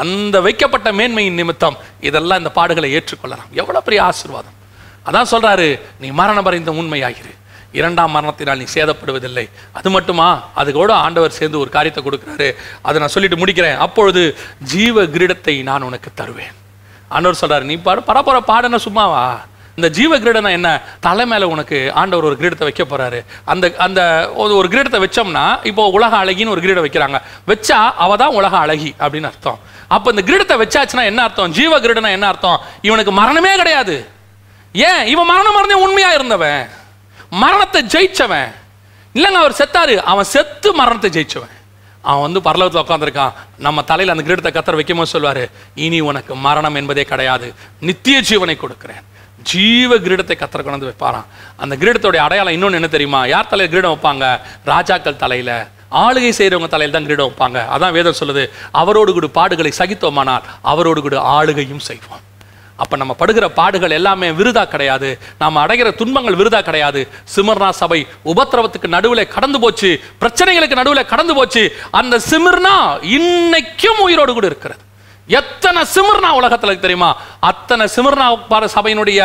அந்த வைக்கப்பட்ட மேன்மையின் நிமித்தம் இதெல்லாம் இந்த பாடுகளை ஏற்றுக்கொள்ளலாம். எவ்வளவு பெரிய ஆசீர்வாதம்! அதான் சொல்றாரு, நீ மரணம் பரிந்த உண்மையாகிரு, 2ஆம் மரணத்தினால் நீ சேதப்படுவதில்லை. அது மட்டுமா, அது கூட ஆண்டவர் சேர்ந்து ஒரு காரியத்தை கொடுக்குறாரு, அதை நான் சொல்லிட்டு முடிக்கிறேன். அப்பொழுது ஜீவ கிரீடத்தை நான் உனக்கு தருவேன். ஆண்டவர் சொல்றாரு, நீ பரப்புற பாடுனா சும்மாவா? இந்த ஜீவ கிரீடனா என்ன? தலை மேல உனக்கு ஆண்டவர் ஒரு கிரீடத்தை வைக்க போறாரு. அந்த அந்த ஒரு கிரீடத்தை வச்சோம்னா, இப்போ உலக அழகின்னு ஒரு கிரீடம் வைக்கிறாங்க, வச்சா அவ தான் உலக அழகி அப்படின்னு அர்த்தம். அப்போ இந்த கிரீடத்தை வச்சாச்சுன்னா என்ன அர்த்தம்? ஜீவ கிரீடனா என்ன அர்த்தம்? இவனுக்கு மரணமே கிடையாது. ஏன்? இவன் மரணம் உண்மையா இருந்தவன், மரணத்தை ஜெயிச்சவன். இல்லைங்க, அவர் செத்தாரு, அவன் செத்து மரணத்தை ஜெயிச்சவன். அவன் பரலோகத்தில் உட்காந்துருக்கான். நம்ம தலையில் அந்த கிரீடத்தை கத்தர் வைக்கும்போது சொல்வாரு, இனி உனக்கு மரணம் என்பதே கிடையாது, நித்திய ஜீவனை கொடுக்குறேன். ஜீவ கிரீடத்தை கத்தர் கொண்டு வைப்பாரான். அந்த கிரீடத்தோடைய அடையாளம் இன்னொன்று என்ன தெரியுமா? யார் தலையில் கிரீடம் வைப்பாங்க? ராஜாக்கள் தலையில், ஆளுகை செய்கிறவங்க தலையில் தான் கிரீடம் வைப்பாங்க. அதான் வேதம் சொல்லுது, அவரோடு கூட பாடுகளை சகித்தோமானால் அவரோடு கூட ஆளுகையும் செய்வோம். அப்போ நம்ம படுகிற பாடுகள் எல்லாமே விருதா கிடையாது, நாம் அடைகிற துன்பங்கள் விருதா கிடையாது. சிமிர்னா சபை உபத்திரவத்துக்கு நடுவில் கடந்து போச்சு, பிரச்சனைகளுக்கு நடுவில் கடந்து போச்சு. அந்த சிமிர்னா இன்னைக்கும் உயிரோடு கூட இருக்கிறது. எத்தனை சிமிர்னா உலகத்தில் தெரியுமா? அத்தனை சிமிர்னா சபையினுடைய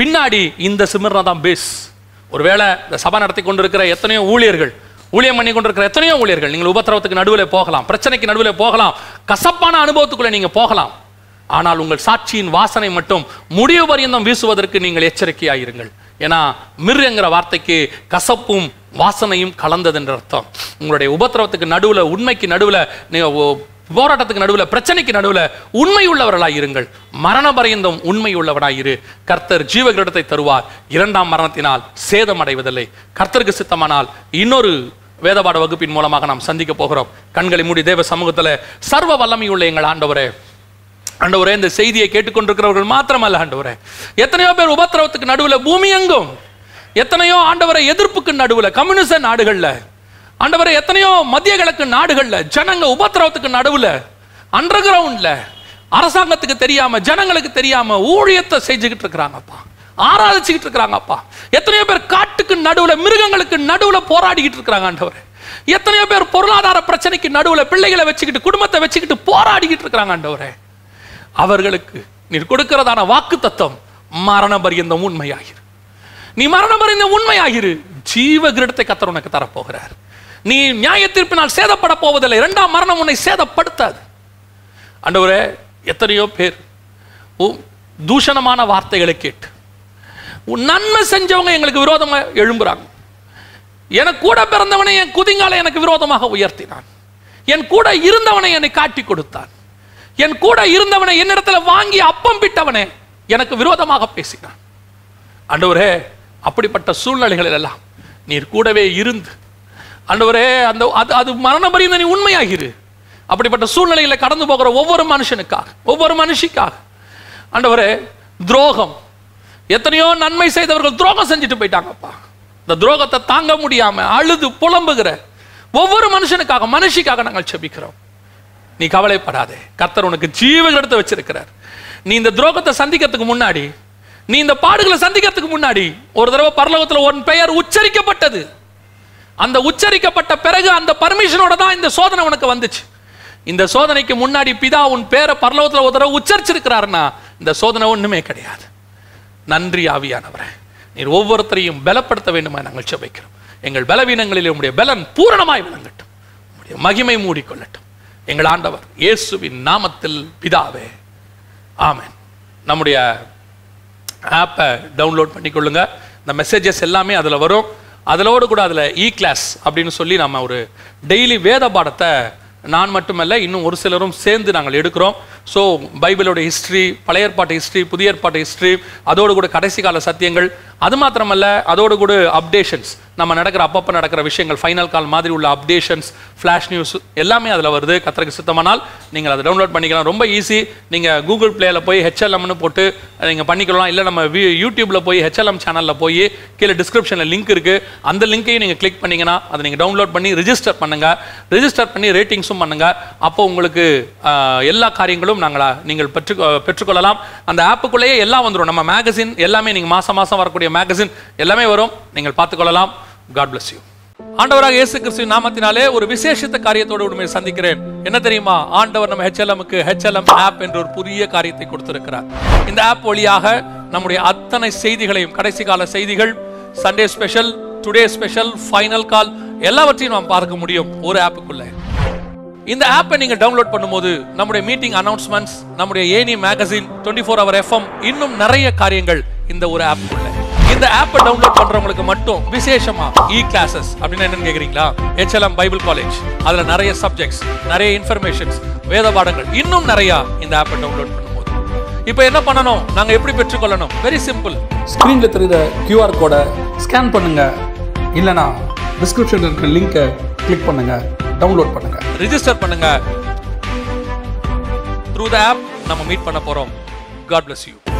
பின்னாடி இந்த சிமிர்னா தான் பேஸ். ஒருவேளை இந்த சபை நடத்தி கொண்டிருக்கிற எத்தனையோ ஊழியர்கள், ஊழியம் பண்ணி கொண்டிருக்கிற எத்தனையோ ஊழியர்கள், நீங்கள் உபத்திரவத்துக்கு நடுவில் போகலாம், பிரச்சனைக்கு நடுவில் போகலாம், கசப்பான அனுபவத்துக்குள்ளே நீங்கள் போகலாம். ஆனால் உங்கள் சாட்சியின் வாசனை மட்டும் முடிவு பரியந்தம் வீசுவதற்கு நீங்கள் எச்சரிக்கையாயிருங்கள். ஏன்னா மிர் என்கிற வார்த்தைக்கு கசப்பும் வாசனையும் கலந்தது என்ற அர்த்தம். உங்களுடைய உபத்திரவத்துக்கு நடுவில், உண்மைக்கு நடுவில், நீங்கள் போராட்டத்துக்கு நடுவில், பிரச்சனைக்கு நடுவில் உண்மை உள்ளவர்களாயிருங்கள். மரண பரியந்தம் உண்மை உள்ளவனாயிரு. கர்த்தர் ஜீவகிரீடத்தை தருவார், இரண்டாம் மரணத்தினால் சேதமடைவதில்லை. கர்த்தருக்கு சித்தமானால் இன்னொரு வேதபாட வகுப்பின் மூலமாக நாம் சந்திக்க போகிறோம். கண்களை மூடி தேவ சமூகத்தில் சர்வ வல்லமையுள்ள எங்கள் ஆண்டவரே, ஆண்டவரே, இந்த செய்தியை கேட்டுக்கொண்டிருக்கிறவர்கள் மாத்திரமல்ல ஆண்டவரே, எத்தனையோ பேர் உபத்திரவத்துக்கு நடுவில், பூமி எங்கும் எத்தனையோ ஆண்டவரை எதிர்ப்புக்கு நடுவில், கம்யூனிஸ்ட நாடுகளில் ஆண்டவரை, எத்தனையோ மத்திய கிழக்கு நாடுகளில் ஜனங்க உபத்திரவத்துக்கு நடுவில், அண்டர் கிரவுண்டில், அரசாங்கத்துக்கு தெரியாமல், ஜனங்களுக்கு தெரியாமல் ஊழியத்தை செஞ்சுக்கிட்டு இருக்கிறாங்கப்பா, ஆராதிச்சுக்கிட்டு இருக்கிறாங்கப்பா. எத்தனையோ பேர் காட்டுக்கு நடுவில், மிருகங்களுக்கு நடுவில் போராடிக்கிட்டு இருக்கிறாங்க ஆண்டவரே. எத்தனையோ பேர் பொருளாதார பிரச்சனைக்கு நடுவில் பிள்ளைகளை வச்சுக்கிட்டு, குடும்பத்தை வச்சுக்கிட்டு போராடிக்கிட்டு இருக்கிறாங்க ஆண்டவரே. அவர்களுக்கு நீர் கொடுக்கிறதான வாக்கு தத்தம் மரண பரியந்தம் உண்மையாகிரு. நீ மரண பரியந்தம் உண்மையாகிரு. ஜீவ கிரீடத்தை கர்த்தர் உனக்கு தரப்போகிறார். நீ நியாய தீர்ப்பினால் சேதப்பட போவதில்லை. இரண்டாம் மரணம் உன்னை சேதப்படுத்தாது. ஆண்டவரே, எத்தனையோ பேர் தூஷணமான வார்த்தைகளை கேட்டு நன்மை செஞ்சவங்க எங்களுக்கு விரோதமாக எழும்புறாங்க. எனக்கு கூட பிறந்தவனை என் குதிங்காலை எனக்கு விரோதமாக உயர்த்தினான், என் கூட இருந்தவனை என்னை காட்டி கொடுத்தான், என் கூட இருந்தவனை என்னிடத்துல வாங்கி அப்பம் பிட்டவனே எனக்கு விரோதமாக பேசினான். ஆண்டவரே, அப்படிப்பட்ட சூழ்நிலைகளில் எல்லாம் நீர் கூடவே இருந்து ஆண்டவரே, அந்த அது அது மரண பரியந்தம் நீ உண்மையாகிரு. அப்படிப்பட்ட சூழ்நிலைகளை கடந்து போகிற ஒவ்வொரு மனுஷனுக்காக, ஒவ்வொரு மனுஷிக்காக ஆண்டவரே, துரோகம், எத்தனையோ நன்மை செய்தவர்கள் துரோகம் செஞ்சுட்டு போயிட்டாங்கப்பா. இந்த துரோகத்தை தாங்க முடியாம அழுது புலம்புகிற ஒவ்வொரு மனுஷனுக்காக, மனுஷிக்காக நாங்கள் செபிக்கிறோம். நீ கவலைப்படாதே, கர்த்தர் உனக்கு ஜீவகிரீடத்தை வச்சிருக்கிறார். நீ இந்த துரோகத்தை சந்திக்கிறதுக்கு முன்னாடி, நீ இந்த பாடுகளை சந்திக்கிறதுக்கு முன்னாடி ஒரு தடவை பரலோகத்தில் உன் பெயர் உச்சரிக்கப்பட்டது. அந்த உச்சரிக்கப்பட்ட பிறகு அந்த பர்மிஷனோட தான் இந்த சோதனை உனக்கு வந்துச்சு. இந்த சோதனைக்கு முன்னாடி பிதா உன் பேரை பரலோகத்தில் ஒரு தடவை உச்சரிச்சிருக்கிறாருன்னா இந்த சோதனை ஒன்றுமே கிடையாது. நன்றி ஆவியானவரே, நீர் ஒவ்வொருத்தரையும் பலப்படுத்த வேண்டுமா நாங்கள் செபிக்கிறோம். எங்கள் பலவீனங்களில் உம்முடைய பலன் பூரணமாய் விளங்கட்டும், உம்முடைய மகிமை மூடிக்கொள்ளட்டும். எங்கள் ஆண்டவர் இயேசுவின் நாமத்தில் பிதாவே, ஆமென். நம்முடைய ஆப்பை டவுன்லோட் பண்ணிக்கொள்ளுங்க. இந்த மெசேஜஸ் எல்லாமே அதில் வரும். அதிலோடு கூட அதில் இ கிளாஸ் அப்படின்னு சொல்லி நம்ம ஒரு டெய்லி வேத பாடத்தை நான் மட்டுமல்ல இன்னும் ஒரு சிலரும் சேர்ந்து நாங்கள் எடுக்கிறோம். ஸோ பைபிளோட ஹிஸ்ட்ரி, பழைய ஏற்பாட்டு ஹிஸ்ட்ரி, புதிய ஏற்பாட்டு ஹிஸ்ட்ரி, அதோடு கூட கடைசி கால சத்தியங்கள், அது மாத்திரமல்ல அதோடு கூட அப்டேஷன்ஸ், நம்ம நடக்கிற அப்பப்போ நடக்கிற விஷயங்கள், ஃபைனல் கால் மாதிரி உள்ள அப்டேஷன்ஸ், ஃப்ளாஷ் நியூஸ் எல்லாமே அதில் வருது. கர்த்தருக்கு சித்தமானால் நீங்கள் அதை டவுன்லோட் பண்ணிக்கலாம். ரொம்ப ஈஸி. நீங்கள் கூகுள் பிளேயில் போய் HLMனு போட்டு நீங்கள் பண்ணிக்கலாம். இல்லை நம்ம யூடியூப்பில் போய் HLM சேனலில் போய் கீழே டிஸ்கிரிப்ஷனில் லிங்க் இருக்குது, அந்த லிங்கையும் நீங்கள் கிளிக் பண்ணிங்கன்னா அதை நீங்கள் டவுன்லோட் பண்ணி ரிஜிஸ்டர் பண்ணுங்கள். ரிஜிஸ்டர் பண்ணி ரேட்டிங்ஸும் பண்ணுங்கள். அப்போ உங்களுக்கு எல்லா காரியங்களும் நீங்கள் பெற்றுக்கொள்ளலாம். அந்த ஆப்புக்குள்ளேயே எல்லாம் வந்துடும். நம்ம மேகசின் எல்லாமே, நீங்கள் மாதம் மாதம் வரக்கூடிய மேகசின் எல்லாமே வரும், நீங்கள் பார்த்துக்கொள்ளலாம். God bless you. ஆண்டவராக இயேசு கிறிஸ்துவின் நாமத்தினாலே ஒரு விசேஷித்த காரியத்தோடு உண்மையை சந்திக்கிறேன். என்ன தெரியுமா? ஆண்டவர் நம்ம HLMக்கு HLM ஆப் என்ற ஒரு புதிய காரியத்தை கொடுத்திருக்கிறார். இந்த ஆப் வழியாக நம்முடைய அத்தனை செய்திகளையும், கடைசி கால செய்திகள், Sunday special, today special, final call எல்லாவற்றையும் நாம் பார்க்க முடியும் ஒரு ஆப்புக்குள்ள. இந்த ஆப்பை நீங்கள் டவுன்லோட் பண்ணும்போது நம்முடைய மீட்டிங் அனௌன்ஸ்மெண்ட்ஸ், நம்முடைய ஏனி மேகசின், 24 hour FM, இன்னும் நிறைய காரியங்கள் இந்த ஒரு ஆப்புக்குள்ள. இந்த ஆப்பை டவுன்லோட் பண்றவங்களுக்கு மட்டும் விசேஷமா இ கிளாஸஸ் அப்படின்னா என்னன்னு கேக்குறீங்களா? HLM பைபிள் காலேஜ், அதுல நிறைய சப்ஜெக்ட்ஸ், நிறைய இன்ஃபர்மேஷன்ஸ், வேத பாடங்கள், இன்னும் நிறைய இந்த ஆப்பை டவுன்லோட் பண்ணும்போது. இப்போ என்ன பண்ணணும்? நாங்க எப்படி பெற்றுக்கொள்ளணும்? Very simple. ஸ்கிரீன்ல தெரியுற QR கோடை ஸ்கேன் பண்ணுங்க, இல்லனா டிஸ்கிரிப்ஷன்ல இருக்கிற லிங்கை கிளிக் பண்ணுங்க, டவுன்லோட் பண்ணுங்க, ரெஜிஸ்டர் பண்ணுங்க. Through the app நம்ம மீட் பண்ண போறோம். God bless you.